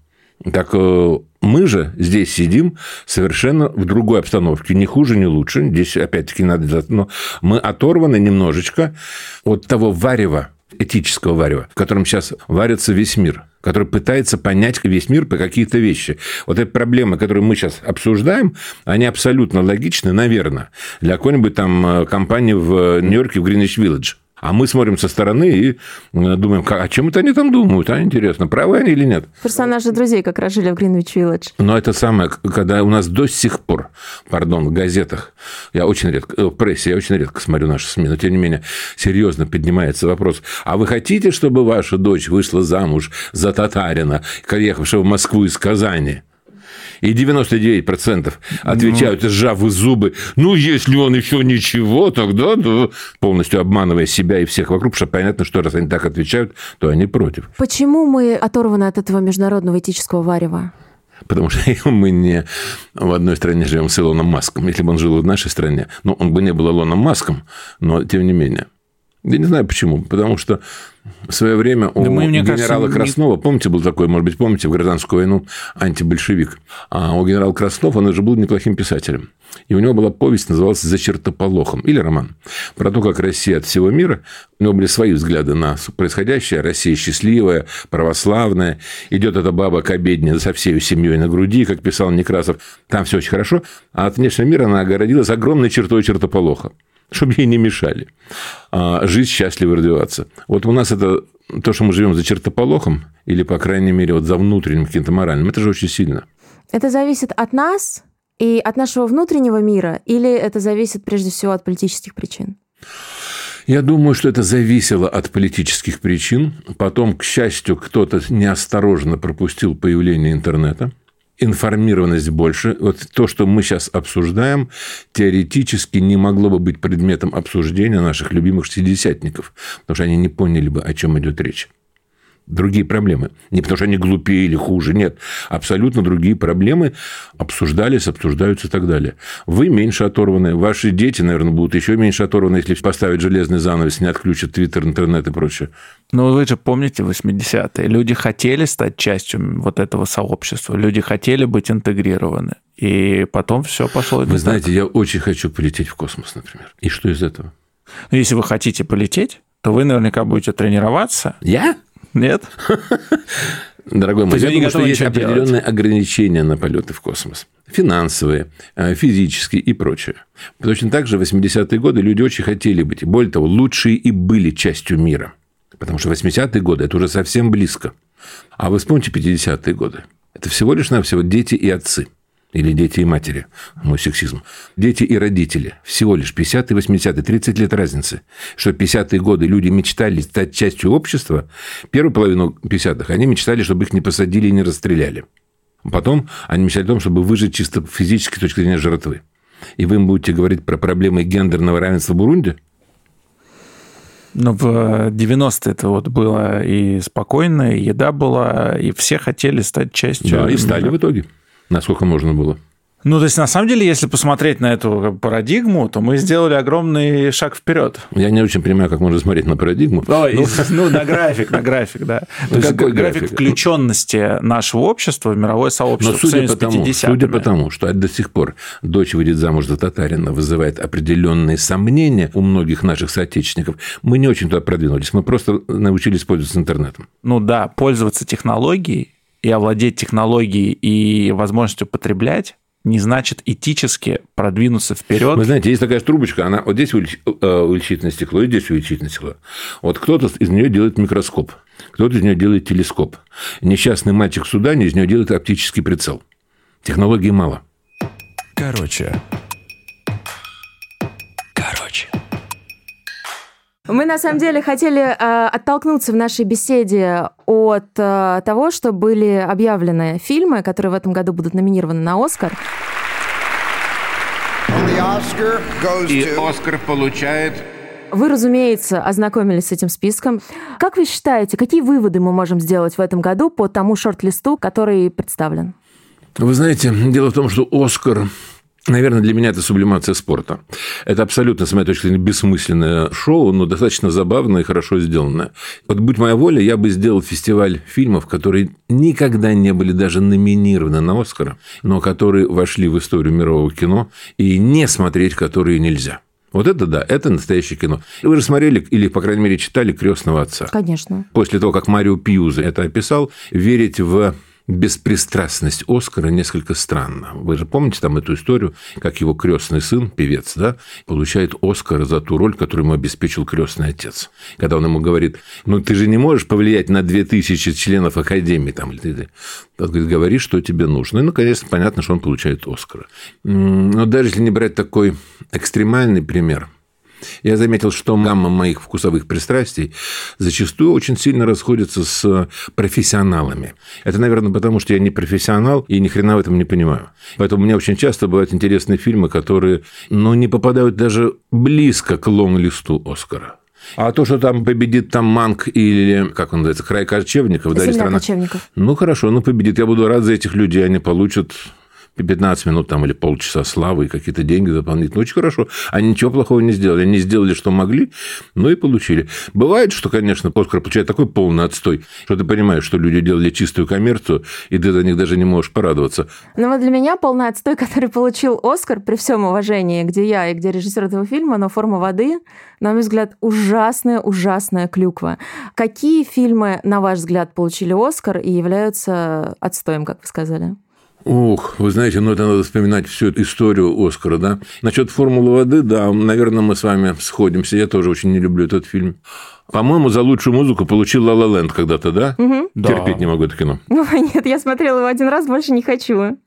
Так мы же здесь сидим совершенно в другой обстановке. Ни хуже, ни лучше. Здесь, опять-таки, надо... Но мы оторваны немножечко от того варева, этического варева, в котором сейчас варится весь мир, который пытается понять весь мир по какие-то вещи. Вот эти проблемы, которые мы сейчас обсуждаем, они абсолютно логичны, наверное, для какой-нибудь там компании в Нью-Йорке, в Гринвич-Виллидж. А мы смотрим со стороны и думаем, о чем это они там думают, а интересно, правы они или нет. Персонажи друзей как раз жили в Гринвич-Виллидж. Но это самое, когда у нас до сих пор, пардон, в газетах, я очень редко, в прессе я очень редко смотрю наши СМИ, но тем не менее серьезно поднимается вопрос, а вы хотите, чтобы ваша дочь вышла замуж за татарина, приехавшего в Москву из Казани? И девяносто девять процентов отвечают, ну... сжав зубы, ну, если он еще ничего, тогда... Да. Полностью обманывая себя и всех вокруг, потому что понятно, что раз они так отвечают, то они против. Почему мы оторваны от этого международного этического варева? Потому что мы не в одной стране живем с Илоном Маском. Если бы он жил в нашей стране, ну, он бы не был Илоном Маском, но тем не менее. Я не знаю почему, потому что в свое время у да мы, генерала кажется, Краснова, не... помните, был такой, может быть, помните, в гражданскую войну антибольшевик, а у генерала Краснова, он же был неплохим писателем, и у него была повесть, называлась «За чертополохом», или роман, про то, как Россия от всего мира, у него были свои взгляды на происходящее, Россия счастливая, православная, идет эта баба к обедне со всей семьей на груди, как писал Некрасов, там все очень хорошо, а от внешнего мира она огородилась огромной чертой чертополоха, чтобы ей не мешали жить счастливо, развиваться. Вот у нас это то, что мы живем за чертополохом, или, по крайней мере, вот за внутренним каким-то моральным, это же очень сильно. Это зависит от нас и от нашего внутреннего мира, или это зависит, прежде всего, от политических причин? Я думаю, что это зависело от политических причин. Потом, к счастью, кто-то неосторожно пропустил появление интернета. Информированность больше. Вот то, что мы сейчас обсуждаем, теоретически не могло бы быть предметом обсуждения наших любимых шестидесятников, потому что они не поняли бы, о чем идет речь. Другие проблемы. Не потому, что они глупее или хуже. Нет. Абсолютно другие проблемы обсуждались, обсуждаются и так далее. Вы меньше оторваны. Ваши дети, наверное, будут еще меньше оторваны, если поставят железный занавес, не отключат Твиттер, интернет и прочее. Но вы же помните восьмидесятые. Люди хотели стать частью вот этого сообщества. Люди хотели быть интегрированы. И потом все пошло. Вы знаете, я очень хочу полететь в космос, например. И что из этого? Ну, если вы хотите полететь, то вы наверняка будете тренироваться. Я? Нет? Дорогой мой, я думаю, что есть определенные ограничения на полеты в космос. Финансовые, физические и прочее. Точно так же в восьмидесятые годы люди очень хотели быть. Более того, лучшие и были частью мира. Потому что восьмидесятые годы – это уже совсем близко. А вы вспомните пятидесятые годы. Это всего лишь навсего дети и отцы. Или дети и матери. Мой сексизм. Дети и родители. Всего лишь пятидесятые, восьмидесятые. тридцать лет разницы. Что пятидесятые годы люди мечтали стать частью общества. Первую половину пятидесятых они мечтали, чтобы их не посадили и не расстреляли. Потом они мечтали о том, чтобы выжить чисто физически с точки зрения жратвы. И вы им будете говорить про проблемы гендерного равенства в Бурунди? Но в девяностые это вот было и спокойно, и еда была, и все хотели стать частью. Да, и стали в итоге. Насколько можно было. Ну, то есть, на самом деле, если посмотреть на эту парадигму, то мы сделали огромный шаг вперед. Я не очень понимаю, как можно смотреть на парадигму. Ой, ну, ну, на график, на график, да. То есть, график, график включенности нашего общества в мировое сообщество. Но судя по тому, судя по тому, что до сих пор дочь выйдет замуж за татарина, вызывает определенные сомнения у многих наших соотечественников, мы не очень туда продвинулись. Мы просто научились пользоваться интернетом. Ну да, пользоваться технологией и овладеть технологией и возможностью потреблять не значит этически продвинуться вперед. Вы знаете, есть такая трубочка, она вот здесь увеличительное стекло, и здесь увеличительное стекло. Вот кто-то из нее делает микроскоп, кто-то из нее делает телескоп. Несчастный мальчик в Судане из нее делает оптический прицел. Технологий мало. Короче. Короче. Мы, на самом деле, хотели э, оттолкнуться в нашей беседе от э, того, что были объявлены фильмы, которые в этом году будут номинированы на «Оскар». И «Оскар» получает... Вы, разумеется, ознакомились с этим списком. Как вы считаете, какие выводы мы можем сделать в этом году по тому шорт-листу, который представлен? Вы знаете, дело в том, что «Оскар», наверное, для меня это сублимация спорта. Это абсолютно, с моей точки зрения, бессмысленное шоу, но достаточно забавное и хорошо сделанное. Вот будь моя воля, я бы сделал фестиваль фильмов, которые никогда не были даже номинированы на «Оскара», но которые вошли в историю мирового кино, и не смотреть которые нельзя. Вот это да, это настоящее кино. Вы же смотрели или, по крайней мере, читали «Крестного отца». Конечно. После того, как Марио Пьюза это описал, верить в... беспристрастность «Оскара» несколько странно. Вы же помните там эту историю, как его крестный сын, певец, да, получает «Оскар» за ту роль, которую ему обеспечил крестный отец. Когда он ему говорит, ну, ты же не можешь повлиять на две тысячи членов Академии. Там, он говорит, говори, что тебе нужно. И, ну, конечно, понятно, что он получает «Оскара». Но даже если не брать такой экстремальный пример, я заметил, что гамма моих вкусовых пристрастий зачастую очень сильно расходится с профессионалами. Это, наверное, потому что я не профессионал и ни хрена в этом не понимаю. Поэтому у меня очень часто бывают интересные фильмы, которые, ну, не попадают даже близко к лонг-листу «Оскара». А то, что там победит там Манк или, как он называется, «Край кочевников», да, страна... кочевников. Ну, хорошо, ну, победит. Я буду рад за этих людей, они получат... пятнадцать минут там, или полчаса славы и какие-то деньги дополнительно. Очень хорошо. Они ничего плохого не сделали. Они сделали, что могли, но и получили. Бывает, что, конечно, «Оскар» получает такой полный отстой, что ты понимаешь, что люди делали чистую коммерцию, и ты за них даже не можешь порадоваться. Ну, вот для меня полный отстой, который получил «Оскар», при всем уважении, где я и где режиссер этого фильма, но «Форма воды», на мой взгляд, ужасная-ужасная клюква. Какие фильмы, на ваш взгляд, получили «Оскар» и являются отстоем, как вы сказали? Ох, вы знаете, ну, это надо вспоминать всю эту историю «Оскара», да? Насчет «Формулы воды», да, наверное, мы с вами сходимся. Я тоже очень не люблю этот фильм. По-моему, за лучшую музыку получил «Ла ла ленд» когда-то, да? Угу. Да. Терпеть не могу это кино. Ой, нет, я смотрела его один раз, больше не хочу.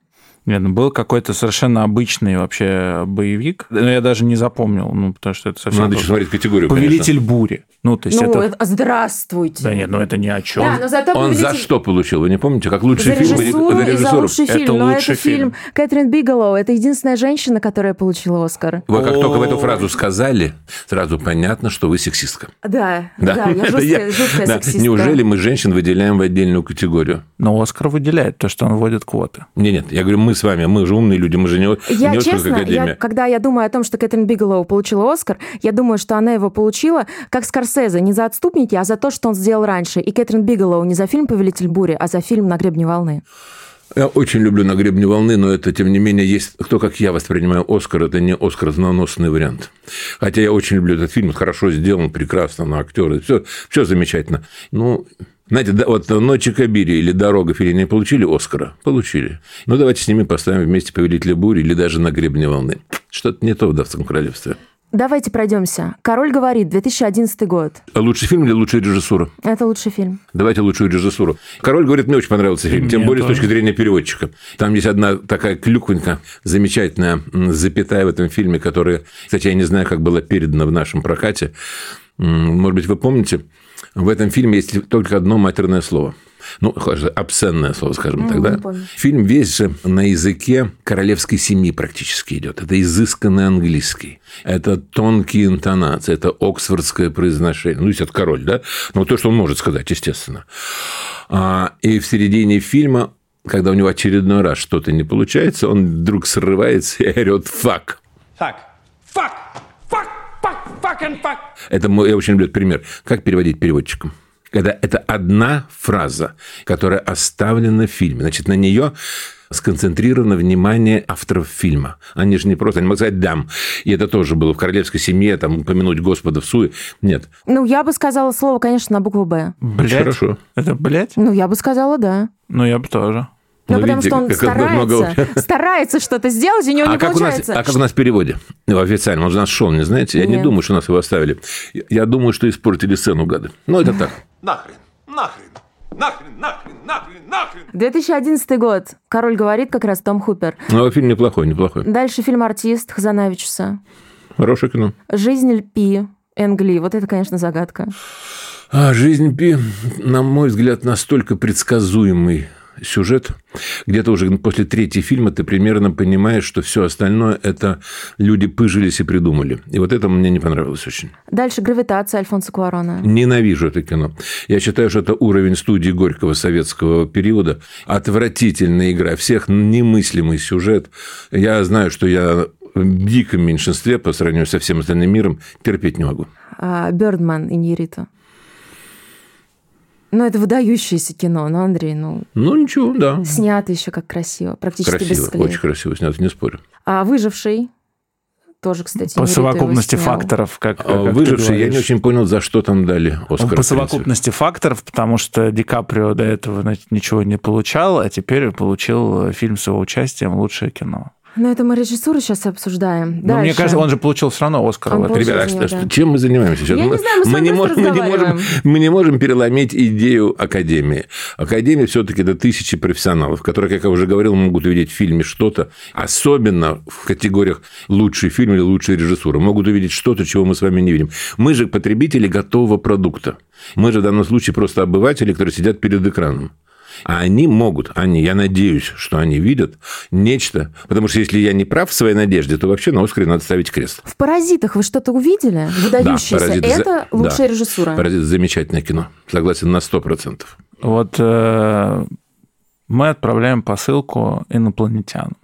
Нет, был какой-то совершенно обычный вообще боевик. Но я даже не запомнил, ну, потому что это совсем... Надо еще смотреть категорию, «Повелитель конечно. Бури». Ну, то есть ну это... это... здравствуйте. Да нет, ну это ни о чем. Да, но зато он повелитель... за что получил? Вы не помните? Как лучший за фильм? За режиссуру. Это фильм, лучший это фильм. Кэтрин Бигелоу. Это единственная женщина, которая получила «Оскар». Вы как только вы эту фразу сказали, сразу понятно, что вы сексистка. Да, да, я жуткая сексистка. Неужели мы женщин выделяем в отдельную категорию? Но «Оскар» выделяет то, что он вводит квоты. Нет, нет, я говорю, мы с вами, мы же умные люди, мы же не я, не честно, я, когда я думаю о том, что Кэтрин Бигелоу получила «Оскар», я думаю, что она его получила, как Скорсезе, не за «Отступники», а за то, что он сделал раньше. И Кэтрин Бигелоу не за фильм «Повелитель бури», а за фильм «На гребне волны». Я очень люблю «На гребне волны», но это, тем не менее, есть... Кто, как я, воспринимаю «Оскар», это не «Оскар»-сноносный вариант. Хотя я очень люблю этот фильм, хорошо сделан, прекрасно, на актёры, все, все замечательно. Ну... Знаете, да, вот «Ночи Кабири» или «Дорога» Феллини получили «Оскара»? Получили. Ну, давайте с ними поставим вместе «Повелителя бури» или даже «На гребне волны». Что-то не то в «Вдовском королевстве». Давайте пройдемся. «Король говорит», две тысячи одиннадцатый год. Лучший фильм или лучшая режиссура? Это лучший фильм. Давайте лучшую режиссуру. «Король говорит», мне очень понравился фильм, тем мне более тоже. С точки зрения переводчика. Там есть одна такая клюквенька, замечательная запятая в этом фильме, которая, кстати, я не знаю, как была передана в нашем прокате. Может быть, вы помните, в этом фильме есть только одно матерное слово. Ну, обсценное слово, скажем так, да? Фильм весь же на языке королевской семьи практически идет. Это изысканный английский. Это тонкие интонации, это оксфордское произношение. Ну, есть это король, да? Но то, что он может сказать, естественно. И в середине фильма, когда у него очередной раз что-то не получается, он вдруг срывается и орёт «фак». «Фак! Фак! Фак! Fuck and fuck. Это мой, я очень люблю этот пример. Как переводить переводчикам? Когда это одна фраза, которая оставлена в фильме. Значит, на нее сконцентрировано внимание авторов фильма. Они же не просто... Они могут сказать «дам». И это тоже было в королевской семье, там, упомянуть Господа в суе. Нет. Ну, я бы сказала слово, конечно, на букву «Б». Блядь? Хорошо. Это «блядь»? Ну, я бы сказала «да». Ну, я бы тоже. Ну, ну, потому видите, что он старается, много... старается что-то сделать, и у него а не как получается. У нас, а как у нас в переводе? Ну, официально, он же у нас шел, не знаете? Я Нет. не думаю, что нас его оставили. Я думаю, что испортили сцену, гады. Ну, это так. Нахрен, нахрен, нахрен, нахрен, нахрен, нахрен. две тысячи одиннадцатый год. «Король говорит», как раз Том Хупер. Ну, фильм неплохой, неплохой. Дальше фильм «Артист» Хазанавичуса. Хорошее кино. «Жизнь Пи» Энгли. Вот это, конечно, загадка. А, «Жизнь Пи», на мой взгляд, настолько предсказуемый сюжет. Где-то уже после третьего фильма ты примерно понимаешь, что все остальное – это люди пыжились и придумали. И вот это мне не понравилось очень. Дальше «Гравитация» Альфонсо Куарона. Ненавижу это кино. Я считаю, что это уровень студии Горького советского периода. Отвратительная игра всех, немыслимый сюжет. Я знаю, что я в диком меньшинстве по сравнению со всем остальным миром, терпеть не могу. «Бёрдман» Иньярриту. Ну, это выдающееся кино, ну, Андрей, ну... Ну, ничего, да. Снято еще как красиво, практически красиво, без склеек. Очень красиво снято, не спорю. А «Выживший» тоже, кстати, По совокупности факторов. Как, как «Выживший» я не очень понял, за что там дали «Оскар». По совокупности факторов, потому что Ди Каприо до этого, значит, ничего не получал, а теперь получил фильм с его участием «Лучшее кино». Но это мы режиссуру сейчас обсуждаем. Но мне кажется, он же получил все равно «Оскар». Ребята, нее, что, да. Чем мы занимаемся сейчас? Я мы, не знаю, мы, мы, не можем, мы, не можем, мы не можем переломить идею Академии. Академия все-таки это тысячи профессионалов, которые, как я уже говорил, могут увидеть в фильме что-то, особенно в категориях «лучший фильм» или «лучшая режиссура». Могут увидеть что-то, чего мы с вами не видим. Мы же потребители готового продукта. Мы же в данном случае просто обыватели, которые сидят перед экраном. А они могут, они, я надеюсь, что они видят нечто. Потому что если я не прав в своей надежде, то вообще на «Оскаре» надо ставить крест. В «Паразитах» вы что-то увидели? Выдающиеся. Да, это за... лучшая да. режиссура. «Паразит» – замечательное кино. Согласен на сто процентов. Вот э, мы отправляем посылку инопланетянам.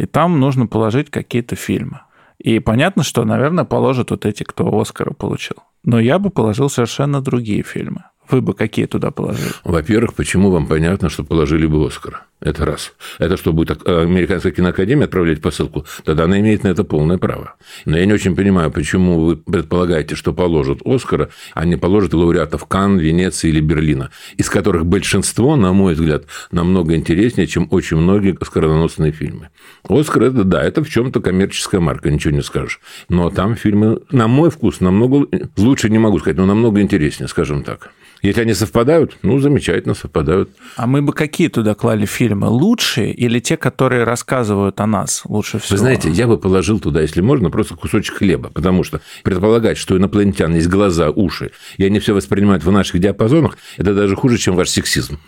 и там нужно положить какие-то фильмы. И понятно, что, наверное, положат вот эти, кто Оскара получил. Но я бы положил совершенно другие фильмы. Вы бы какие туда положили? Во-первых, почему вам понятно, что положили бы Оскара? Это раз. Это что, будет Американская киноакадемия отправлять посылку? Тогда она имеет на это полное право. Но я не очень понимаю, почему вы предполагаете, что положат Оскара, а не положат лауреатов Канн, Венеции или Берлина, из которых большинство, на мой взгляд, намного интереснее, чем очень многие оскароносные фильмы. Оскар – это, да, это в чем-то коммерческая марка, ничего не скажешь. Но там фильмы, на мой вкус, намного лучше не могу сказать, но намного интереснее, скажем так. Если они совпадают, ну, замечательно, совпадают. А мы бы какие туда клали фильмы? Лучшие или те, которые рассказывают о нас лучше всего? Вы знаете, я бы положил туда, если можно, просто кусочек хлеба, потому что предполагать, что у инопланетян есть глаза, уши, и они все воспринимают в наших диапазонах, это даже хуже, чем ваш сексизм.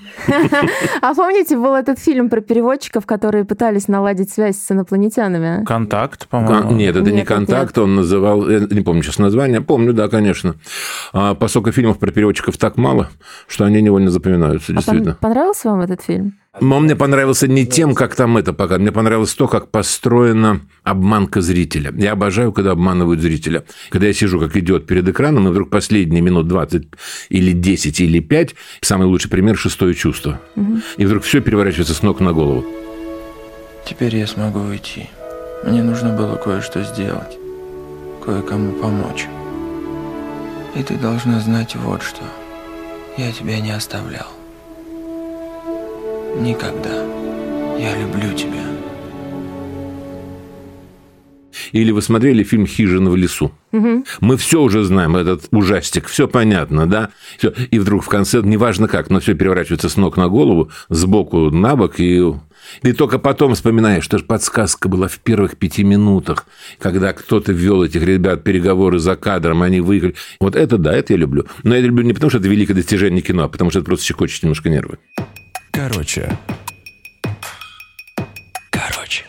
А помните, был этот фильм про переводчиков, которые пытались наладить связь с инопланетянами? «Контакт», по-моему. Нет, это не «Контакт», он называл, не помню сейчас название, помню, да, конечно. Поскольку фильмов про переводчиков так мало, что они невольно запоминаются, а действительно. Понравился вам этот фильм? Но мне понравился не тем, как там это пока. Мне понравилось то, как построена обманка зрителя. Я обожаю, когда обманывают зрителя. Когда я сижу, как идиот, перед экраном, и вдруг последние минут двадцать или десять или пять, самый лучший пример – «Шестое чувство». Угу. И вдруг все переворачивается с ног на голову. Теперь я смогу уйти. Мне нужно было кое-что сделать. Кое-кому помочь. И ты должна знать вот что. Я тебя не оставлял. Никогда. Я люблю тебя. Или вы смотрели фильм «Хижина в лесу». Угу. Мы все уже знаем, этот ужастик, все понятно, да? Все. И вдруг в конце, неважно как, но все переворачивается с ног на голову, сбоку на бок, и... И только потом вспоминаешь, что же подсказка была в первых пяти минутах, когда кто-то ввел этих ребят переговоры за кадром, они выиграли. Вот это да, это я люблю. Но я люблю не потому, что это великое достижение кино, а потому что это просто щекочет немножко нервы. Короче. Короче.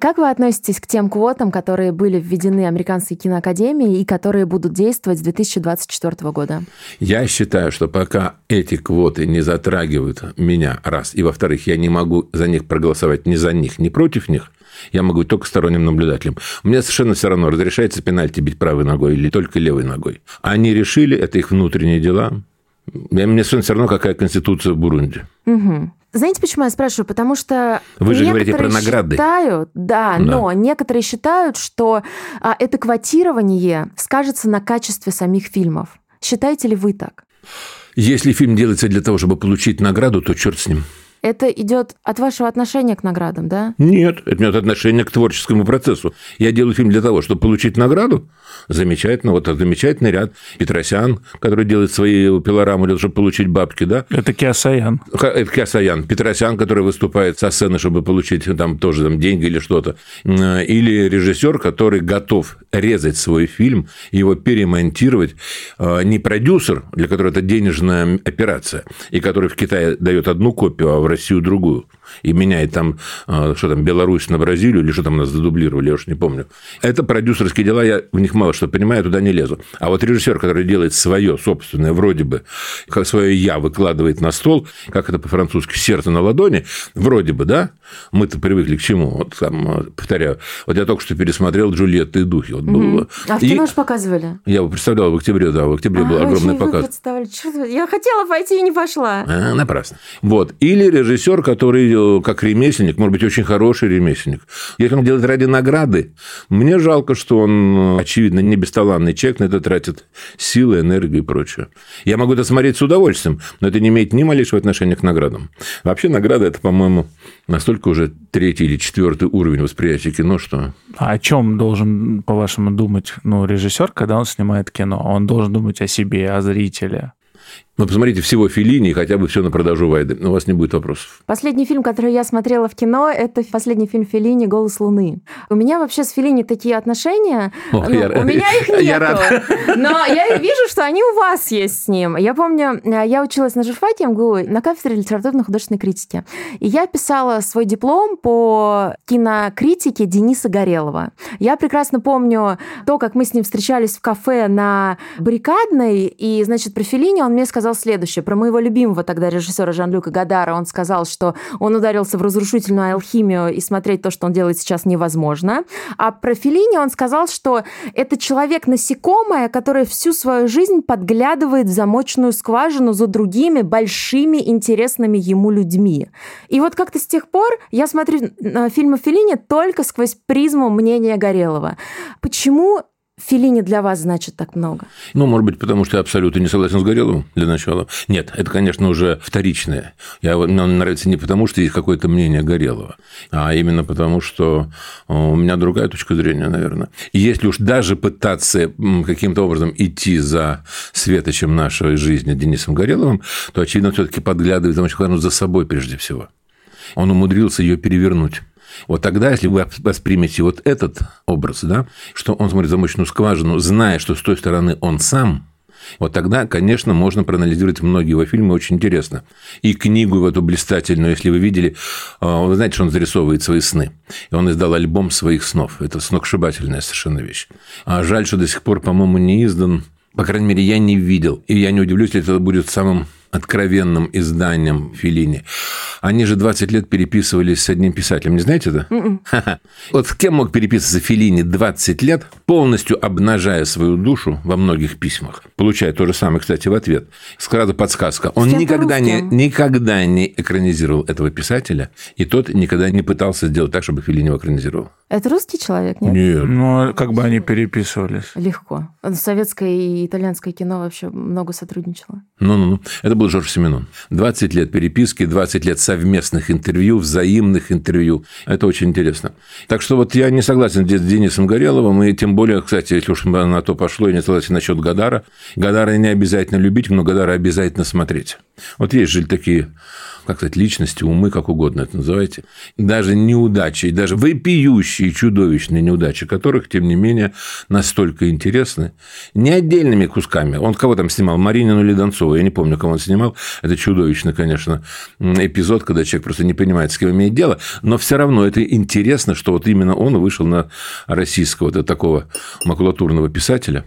Как вы относитесь к тем квотам, которые были введены Американской киноакадемией и которые будут действовать с две тысячи двадцать четвёртого года? Я считаю, что пока эти квоты не затрагивают меня, раз, и, во-вторых, я не могу за них проголосовать ни за них, ни против них, я могу быть только сторонним наблюдателем. Мне совершенно все равно, разрешается пенальти бить правой ногой или только левой ногой. Они решили, это их внутренние дела. Мне совершенно все равно, какая конституция в Бурунди. Угу. Знаете, почему я спрашиваю? Потому что вы же говорите про награды. Считают, да, да, но некоторые считают, что это квотирование скажется на качестве самих фильмов. Считаете ли вы так? Если фильм делается для того, чтобы получить награду, то черт с ним. Это идет от вашего отношения к наградам, да? Нет, это нет отношения к творческому процессу. Я делаю фильм для того, чтобы получить награду. Замечательно. Вот замечательный ряд. Петросян, который делает свои пилорамы, для того, чтобы получить бабки, да? Это Киасаян. Это Киасаян. Петросян, который выступает со сцены, чтобы получить там тоже там, деньги или что-то. Или режиссер, который готов резать свой фильм, его перемонтировать. Не продюсер, для которого это денежная операция, и который в Китае дает одну копию, а в Россию другую, и меняет там, что там, Беларусь на Бразилию, или что там нас задублировали, я уж не помню. Это продюсерские дела, я в них мало что понимаю, туда не лезу. А вот режиссер, который делает свое собственное, вроде бы, как свое «я» выкладывает на стол, как это по-французски, сердце на ладони, вроде бы, да, мы-то привыкли к чему, вот там, повторяю, вот я только что пересмотрел «Джульетты и духи». Вот было. А в кино же показывали? Я его представлял в октябре, да, в октябре а, был огромный показ. Я хотела пойти и не пошла. А, напрасно. Вот. Или режиссер, который как ремесленник, может быть, очень хороший ремесленник. Если он делает ради награды, мне жалко, что он, очевидно, не бесталанный человек, на это тратит силы, энергию и прочее. Я могу это смотреть с удовольствием, но это не имеет ни малейшего отношения к наградам. Вообще, награда – это, по-моему, настолько уже третий или четвертый уровень восприятия кино, что... А о чем должен, по-вашему, думать ну, режиссер, когда он снимает кино? Он должен думать о себе, о зрителе. Ну, посмотрите всего Феллини и хотя бы все на продажу Вайды. У вас не будет вопросов. Последний фильм, который я смотрела в кино, это последний фильм Феллини «Голос Луны». У меня вообще с Феллини такие отношения. О, ну, я... У меня их нету. Я рад. Но я вижу, что они у вас есть с ним. Я помню, я училась на журфаке эм гэ у на кафедре литературно-художественной критики. И я писала свой диплом по кинокритике Дениса Горелова. Я прекрасно помню то, как мы с ним встречались в кафе на Баррикадной. И, значит, при Феллини он он мне сказал следующее. Про моего любимого тогда режиссера Жан-Люка Годара он сказал, что он ударился в разрушительную алхимию, и смотреть то, что он делает сейчас, невозможно. А про Феллини он сказал, что это человек-насекомое, которое всю свою жизнь подглядывает в замочную скважину за другими большими, интересными ему людьми. И вот как-то с тех пор я смотрю фильмы Феллини только сквозь призму мнения Горелого. Почему Феллини для вас значит так много? Ну, может быть, потому что я абсолютно не согласен с Гореловым для начала. Нет, это, конечно, уже вторичное. Я, мне он нравится не потому, что есть какое-то мнение Горелого, а именно потому, что у меня другая точка зрения, наверное. И если уж даже пытаться каким-то образом идти за светочем нашей жизни Денисом Гореловым, то, очевидно, все-таки подглядывает за собой прежде всего. Он умудрился ее перевернуть. Вот тогда, если вы воспримете вот этот образ, да, что он смотрит в замочную скважину, зная, что с той стороны он сам, вот тогда, конечно, можно проанализировать многие его фильмы, очень интересно. И книгу эту блистательную, если вы видели, вы знаете, что он зарисовывает свои сны. И он издал альбом своих снов. Это сногсшибательная совершенно вещь. А жаль, что до сих пор, по-моему, не издан. По крайней мере, я не видел. И я не удивлюсь, если это будет самым откровенным изданием Феллини. Они же двадцать лет переписывались с одним писателем. Не знаете это? Вот с кем мог переписываться Феллини двадцать лет, полностью обнажая свою душу во многих письмах, получая то же самое, кстати, в ответ. Сразу подсказка. Он никогда не, никогда не экранизировал этого писателя, и тот никогда не пытался сделать так, чтобы Феллини его экранизировал. Это русский человек, нет? Нет. Ну, как бы они переписывались. Легко. Советское и итальянское кино вообще много сотрудничало. Ну-ну-ну. Это был Жорж Семенон. двадцать лет переписки, двадцать лет совместных интервью, взаимных интервью. Это очень интересно. Так что вот я не согласен с Денисом Гореловым, и тем более, кстати, если уж на то пошло, я не согласен насчет Годара. Годара не обязательно любить, но Годара обязательно смотреть. Вот есть же такие... как сказать, личности, умы, как угодно это называйте, даже неудачи, даже вопиющие чудовищные неудачи, которых, тем не менее, настолько интересны, не отдельными кусками. Он кого там снимал? Маринину или Донцову? Я не помню, кого он снимал. Это чудовищный, конечно, эпизод, когда человек просто не понимает, с кем имеет дело, но все равно это интересно, что вот именно он вышел на российского вот такого макулатурного писателя.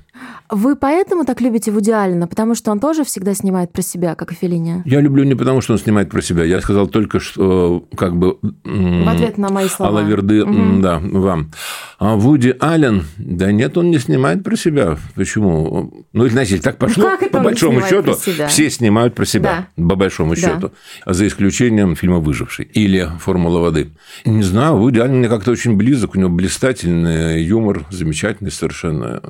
Вы поэтому так любите Вуди Аллена? Потому что он тоже всегда снимает про себя, как и Феллини? Я люблю не потому, что он снимает про себя. Я сказал только, что как бы... В ответ на мои слова. Алаверды, угу. Да, вам. А Вуди Аллен, да нет, он не снимает про себя. Почему? Ну, знаете, так пошло, ну, по большому счету, все снимают про себя, да. По большому да. счету, за исключением фильма «Выживший» или «Формула воды». Не знаю, Вуди Аллен мне как-то очень близок, у него блистательный юмор, замечательный совершенно...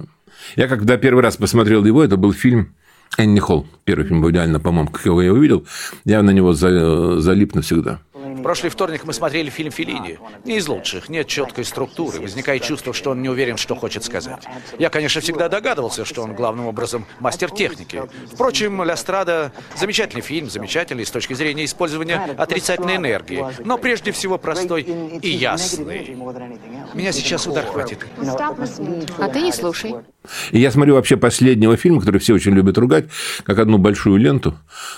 Я когда первый раз посмотрел его, это был фильм «Энни Холл». Первый фильм, идеально, по-моему, как его я увидел. Я на него залип навсегда. В прошлый вторник мы смотрели фильм Феллини. Не из лучших, нет четкой структуры. Возникает чувство, что он не уверен, что хочет сказать. Я, конечно, всегда догадывался, что он главным образом мастер техники. Впрочем, «Ля Страда» – замечательный фильм, замечательный с точки зрения использования отрицательной энергии. Но прежде всего простой и ясный. Меня сейчас удар хватит. А ты не слушай. И я смотрю вообще последнего фильма, который все очень любят ругать, как одну большую ленту,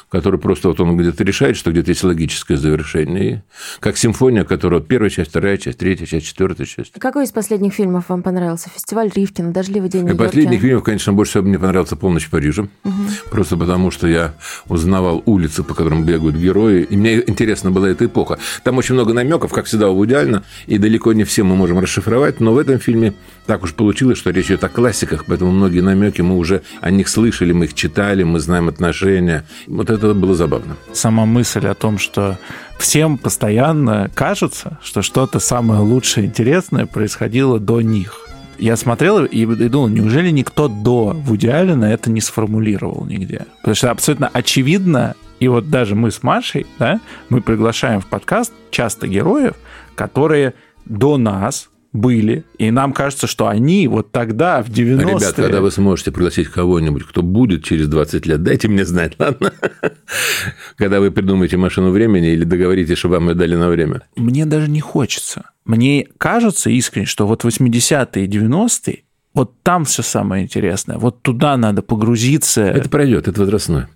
которую просто вот он где-то решает, что где-то есть логическое завершение. И как симфония, которая первая часть, вторая часть, третья часть, четвертая часть. Какой из последних фильмов вам понравился? «Фестиваль Ривкина», «Дождливый день в Нью-Йорке». Последних фильмов, конечно, больше всего мне понравился «Полночь в Париже». Угу. Просто потому, что я узнавал улицы, по которым бегают герои. И мне интересна была эта эпоха. Там очень много намеков, как всегда, у Вуди Аллена. И далеко не все мы можем расшифровать. Но в этом фильме так уж получилось, что речь идет о классиках. Поэтому многие намеки мы уже о них слышали, мы их читали, мы знаем отношения. Вот это было забавно. Сама мысль о том, что всем постоянно кажется, что что-то самое лучшее, интересное происходило до них. Я смотрел и думал, неужели никто до Вуди Аллена это не сформулировал нигде? Потому что абсолютно очевидно, и вот даже мы с Машей, да, мы приглашаем в подкаст часто героев, которые до нас были, и нам кажется, что они вот тогда, в девяностые... Ребят, когда вы сможете пригласить кого-нибудь, кто будет через двадцать лет, дайте мне знать, ладно? Когда вы придумаете машину времени или договоритесь, чтобы вам ее дали на время. Мне даже не хочется. Мне кажется искренне, что вот восьмидесятые и девяностые, вот там все самое интересное, вот туда надо погрузиться. Это пройдет, это возрастное.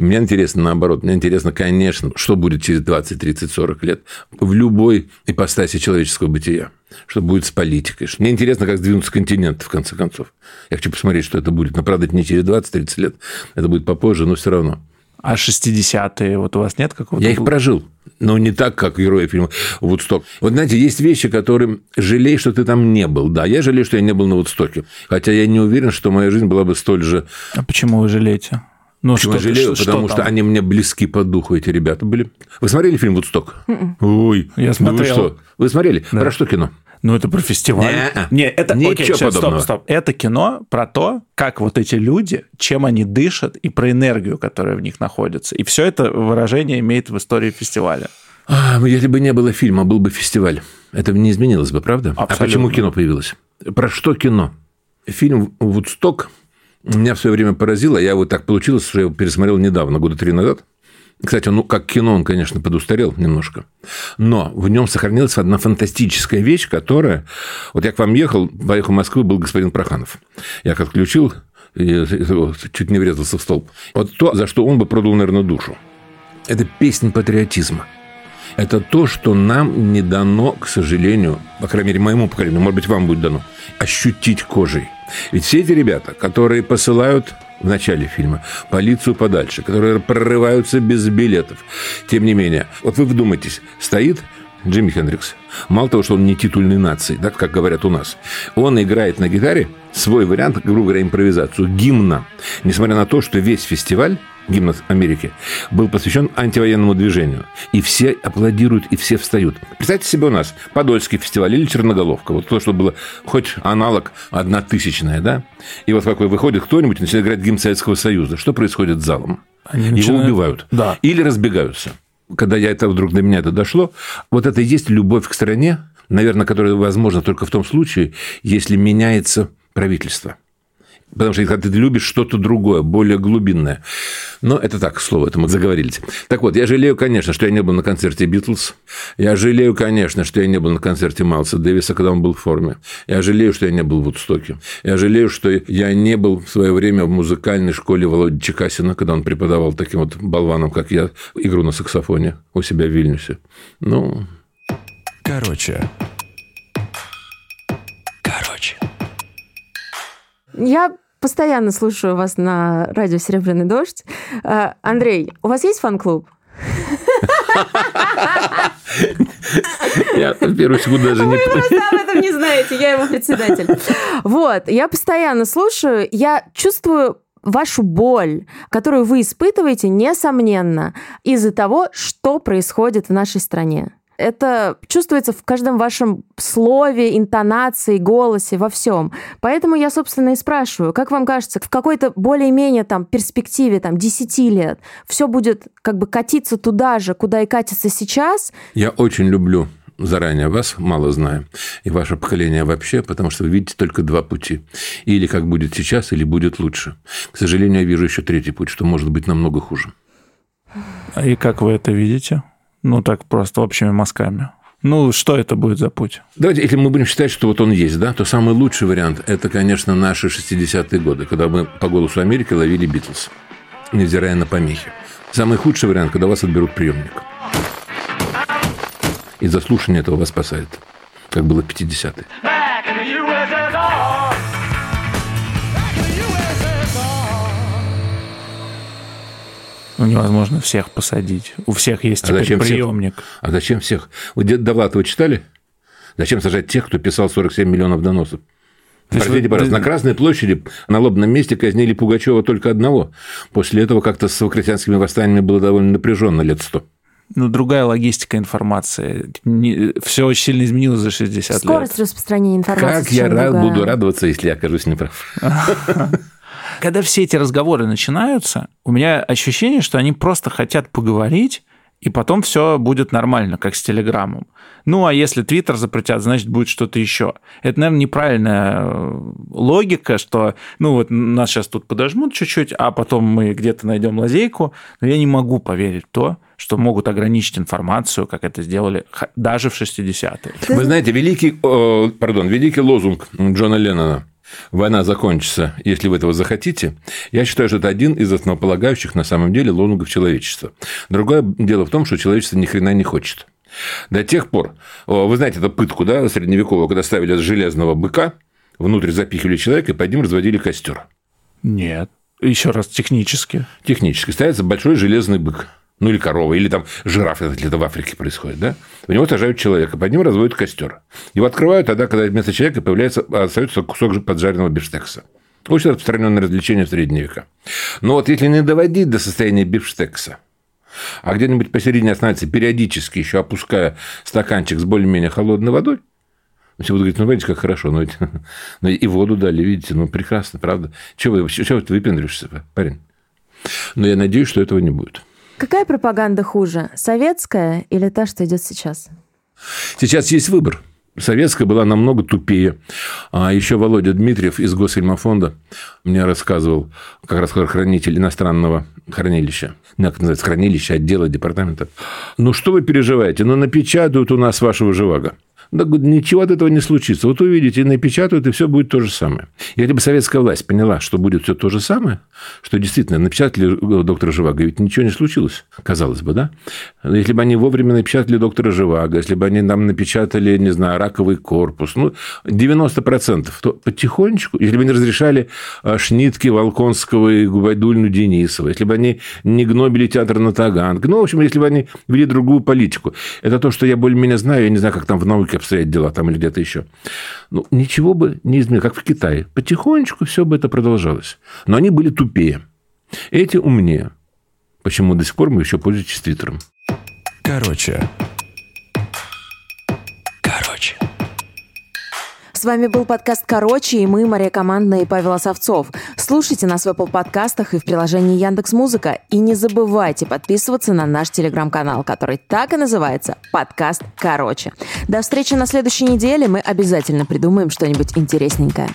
Мне интересно наоборот. Мне интересно, конечно, что будет через двадцать, тридцать, сорок лет в любой ипостаси человеческого бытия. Что будет с политикой. Мне интересно, как сдвинутся континенты, в конце концов. Я хочу посмотреть, что это будет. Но, правда, это не через двадцать-тридцать лет. Это будет попозже, но все равно. А шестидесятые вот у вас нет какого-то... Я их прожил. Но не так, как герои фильма «Вудсток». Вот, знаете, есть вещи, которым жалей, что ты там не был. Да, я жалею, что я не был на «Вудстоке». Хотя я не уверен, что моя жизнь была бы столь же... А почему вы жалеете? Ну, почему что, я жалею? Что, потому что, что они мне близки по духу, эти ребята были. Вы смотрели фильм «Вудсток»? Mm-mm. Ой, я смотрел. Вы что? Вы смотрели? Да. Про что кино? Ну, это про фестиваль. Не, это... Ничего окей, сейчас, подобного. Стоп, стоп. Это кино про то, как вот эти люди, чем они дышат, и про энергию, которая в них находится. И все это выражение имеет в истории фестиваля. А, если бы не было фильма, был бы фестиваль. Это не изменилось бы, правда? Абсолютно. А почему кино появилось? Про что кино? Фильм «Вудсток» меня в свое время поразило. Я вот так получилось, что я его пересмотрел недавно, года три назад. Кстати, он, ну, как кино, он, конечно, подустарел немножко, но в нем сохранилась одна фантастическая вещь, которая... Вот я к вам ехал, поехал в Москву, был господин Проханов. Я их отключил, и чуть не врезался в столб. Вот то, за что он бы продал, наверное, душу. Это песня патриотизма. Это то, что нам не дано, к сожалению, по крайней мере, моему поколению, может быть, вам будет дано, ощутить кожей. Ведь все эти ребята, которые посылают... в начале фильма, полицию подальше, которые прорываются без билетов. Тем не менее, вот вы вдумайтесь, стоит Джимми Хендрикс. Мало того, что он не титульной нации, да, как говорят у нас, он играет на гитаре свой вариант, грубо говоря, импровизацию, гимна. Несмотря на то, что весь фестиваль, гимн Америки, был посвящен антивоенному движению. И все аплодируют, и все встают. Представьте себе у нас Подольский фестиваль или Черноголовка. Вот то, что было хоть аналог однотысячное, да? И вот какой выходит кто-нибудь и начинает играть гимн Советского Союза. Что происходит с залом? Они Его начинают... убивают. Да. Или разбегаются. Когда я это вдруг до меня это дошло, вот это и есть любовь к стране, наверное, которая возможна только в том случае, если меняется правительство. Потому что когда ты любишь что-то другое, более глубинное. Но это так, к слову, это мы заговорились. Так вот, я жалею, конечно, что я не был на концерте «Битлз». Я жалею, конечно, что я не был на концерте Майлса Дэвиса, когда он был в форме. Я жалею, что я не был в «Вудстоке». Я жалею, что я не был в свое время в музыкальной школе Володи Чекасина, когда он преподавал таким вот болванам, как я, игру на саксофоне у себя в Вильнюсе. Ну... Короче... Короче... Я постоянно слушаю вас на радио «Серебряный дождь». Андрей, у вас есть фан-клуб? Я первую секунду даже не понял. Вы просто об этом не знаете, я его председатель. Вот, я постоянно слушаю, я чувствую вашу боль, которую вы испытываете, несомненно, из-за того, что происходит в нашей стране. Это чувствуется в каждом вашем слове, интонации, голосе, во всем. Поэтому я, собственно, и спрашиваю, как вам кажется, в какой-то более-менее там, перспективе там, десять лет все будет как бы катиться туда же, куда и катится сейчас? Я очень люблю заранее вас, мало знаю, и ваше поколение вообще, потому что вы видите только два пути. Или как будет сейчас, или будет лучше. К сожалению, я вижу еще третий путь, что может быть намного хуже. И как вы это видите? Ну, так просто общими мазками. Ну, что это будет за путь? Давайте, если мы будем считать, что вот он есть, да, то самый лучший вариант – это, конечно, наши шестидесятые годы, когда мы по голосу Америки ловили «Битлз», невзирая на помехи. Самый худший вариант – когда вас отберут приемник. И за слушание этого вас спасает, как было в пятидесятые. Ну, невозможно всех посадить. У всех есть теперь а зачем приемник. Всех? А зачем всех? Вы Деда Довлатова читали? Зачем сажать тех, кто писал сорок семь миллионов доносов? Простите, вы... пожалуйста, на Красной площади на лобном месте казнили Пугачева только одного. После этого как-то с крестьянскими восстаниями было довольно напряженно лет сто. Ну, другая логистика информации. Не... Все очень сильно изменилось за шестьдесят Скорость лет. Скорость распространения информации. Как я рад, буду радоваться, если я окажусь неправ. Когда все эти разговоры начинаются, у меня ощущение, что они просто хотят поговорить, и потом все будет нормально, как с Телеграмом. Ну, а если Твиттер запретят, значит, будет что-то еще. Это, наверное, неправильная логика, что, ну, вот нас сейчас тут подожмут чуть-чуть, а потом мы где-то найдем лазейку. Но я не могу поверить в то, что могут ограничить информацию, как это сделали даже в шестидесятые. Вы знаете, великий, о, пардон, великий лозунг Джона Леннона. Война закончится, если вы этого захотите. Я считаю, что это один из основополагающих на самом деле лозунгов человечества. Другое дело в том, что человечество ни хрена не хочет. До тех пор, вы знаете эту пытку, да, средневековую, когда ставили железного быка, внутрь запихивали человека и под ним разводили костер. Нет. Еще раз, технически. Технически. Ставится большой железный бык. Ну, или корова, или там жираф, если это в Африке происходит, да? В него сажают человека, под ним разводят костер. Его открывают тогда, когда вместо человека появляется, остается кусок поджаренного бифштекса. Очень распространенное развлечение в средние века. Но вот если не доводить до состояния бифштекса, а где-нибудь посередине остановиться, периодически еще опуская стаканчик с более-менее холодной водой, все будут говорить, ну, видите, как хорошо, но, ведь, но и воду дали, видите, ну, прекрасно, правда. Чего вы, чего ты выпендришься, парень? Но я надеюсь, что этого не будет. Какая пропаганда хуже, советская или та, что идет сейчас? Сейчас есть выбор. Советская была намного тупее. А еще Володя Дмитриев из Госфильмофонда мне рассказывал, как рассказал хранитель иностранного хранилища. Как это называется? Хранилище, отдела, департамента. Ну, что вы переживаете? Ну, напечатают у нас вашего живаго. Да ничего от этого не случится. Вот увидите, напечатают, и все будет то же самое. Если бы советская власть поняла, что будет все то же самое, что действительно напечатали доктора Живаго, ведь ничего не случилось, казалось бы, да? Если бы они вовремя напечатали доктора Живаго, если бы они нам напечатали, не знаю, раковый корпус, ну, девяносто процентов, то потихонечку, если бы они разрешали Шнитки, Волконского и Губайдульну Денисова, если бы они не гнобили театр на Таганке, ну, в общем, если бы они вели другую политику. Это то, что я более-менее знаю, я не знаю, как там в науке обстоят дела там или где-то еще. Ну, ничего бы не изменилось, как в Китае. Потихонечку все бы это продолжалось. Но они были тупее. Эти умнее. Почему до сих пор мы еще пользуемся Твиттером? Короче. Короче. С вами был подкаст «Короче», и мы, Мария Командная и Павел Осовцов. Слушайте нас в Apple подкастах и в приложении Яндекс.Музыка. И не забывайте подписываться на наш телеграм-канал, который так и называется «Подкаст «Короче». До встречи на следующей неделе. Мы обязательно придумаем что-нибудь интересненькое.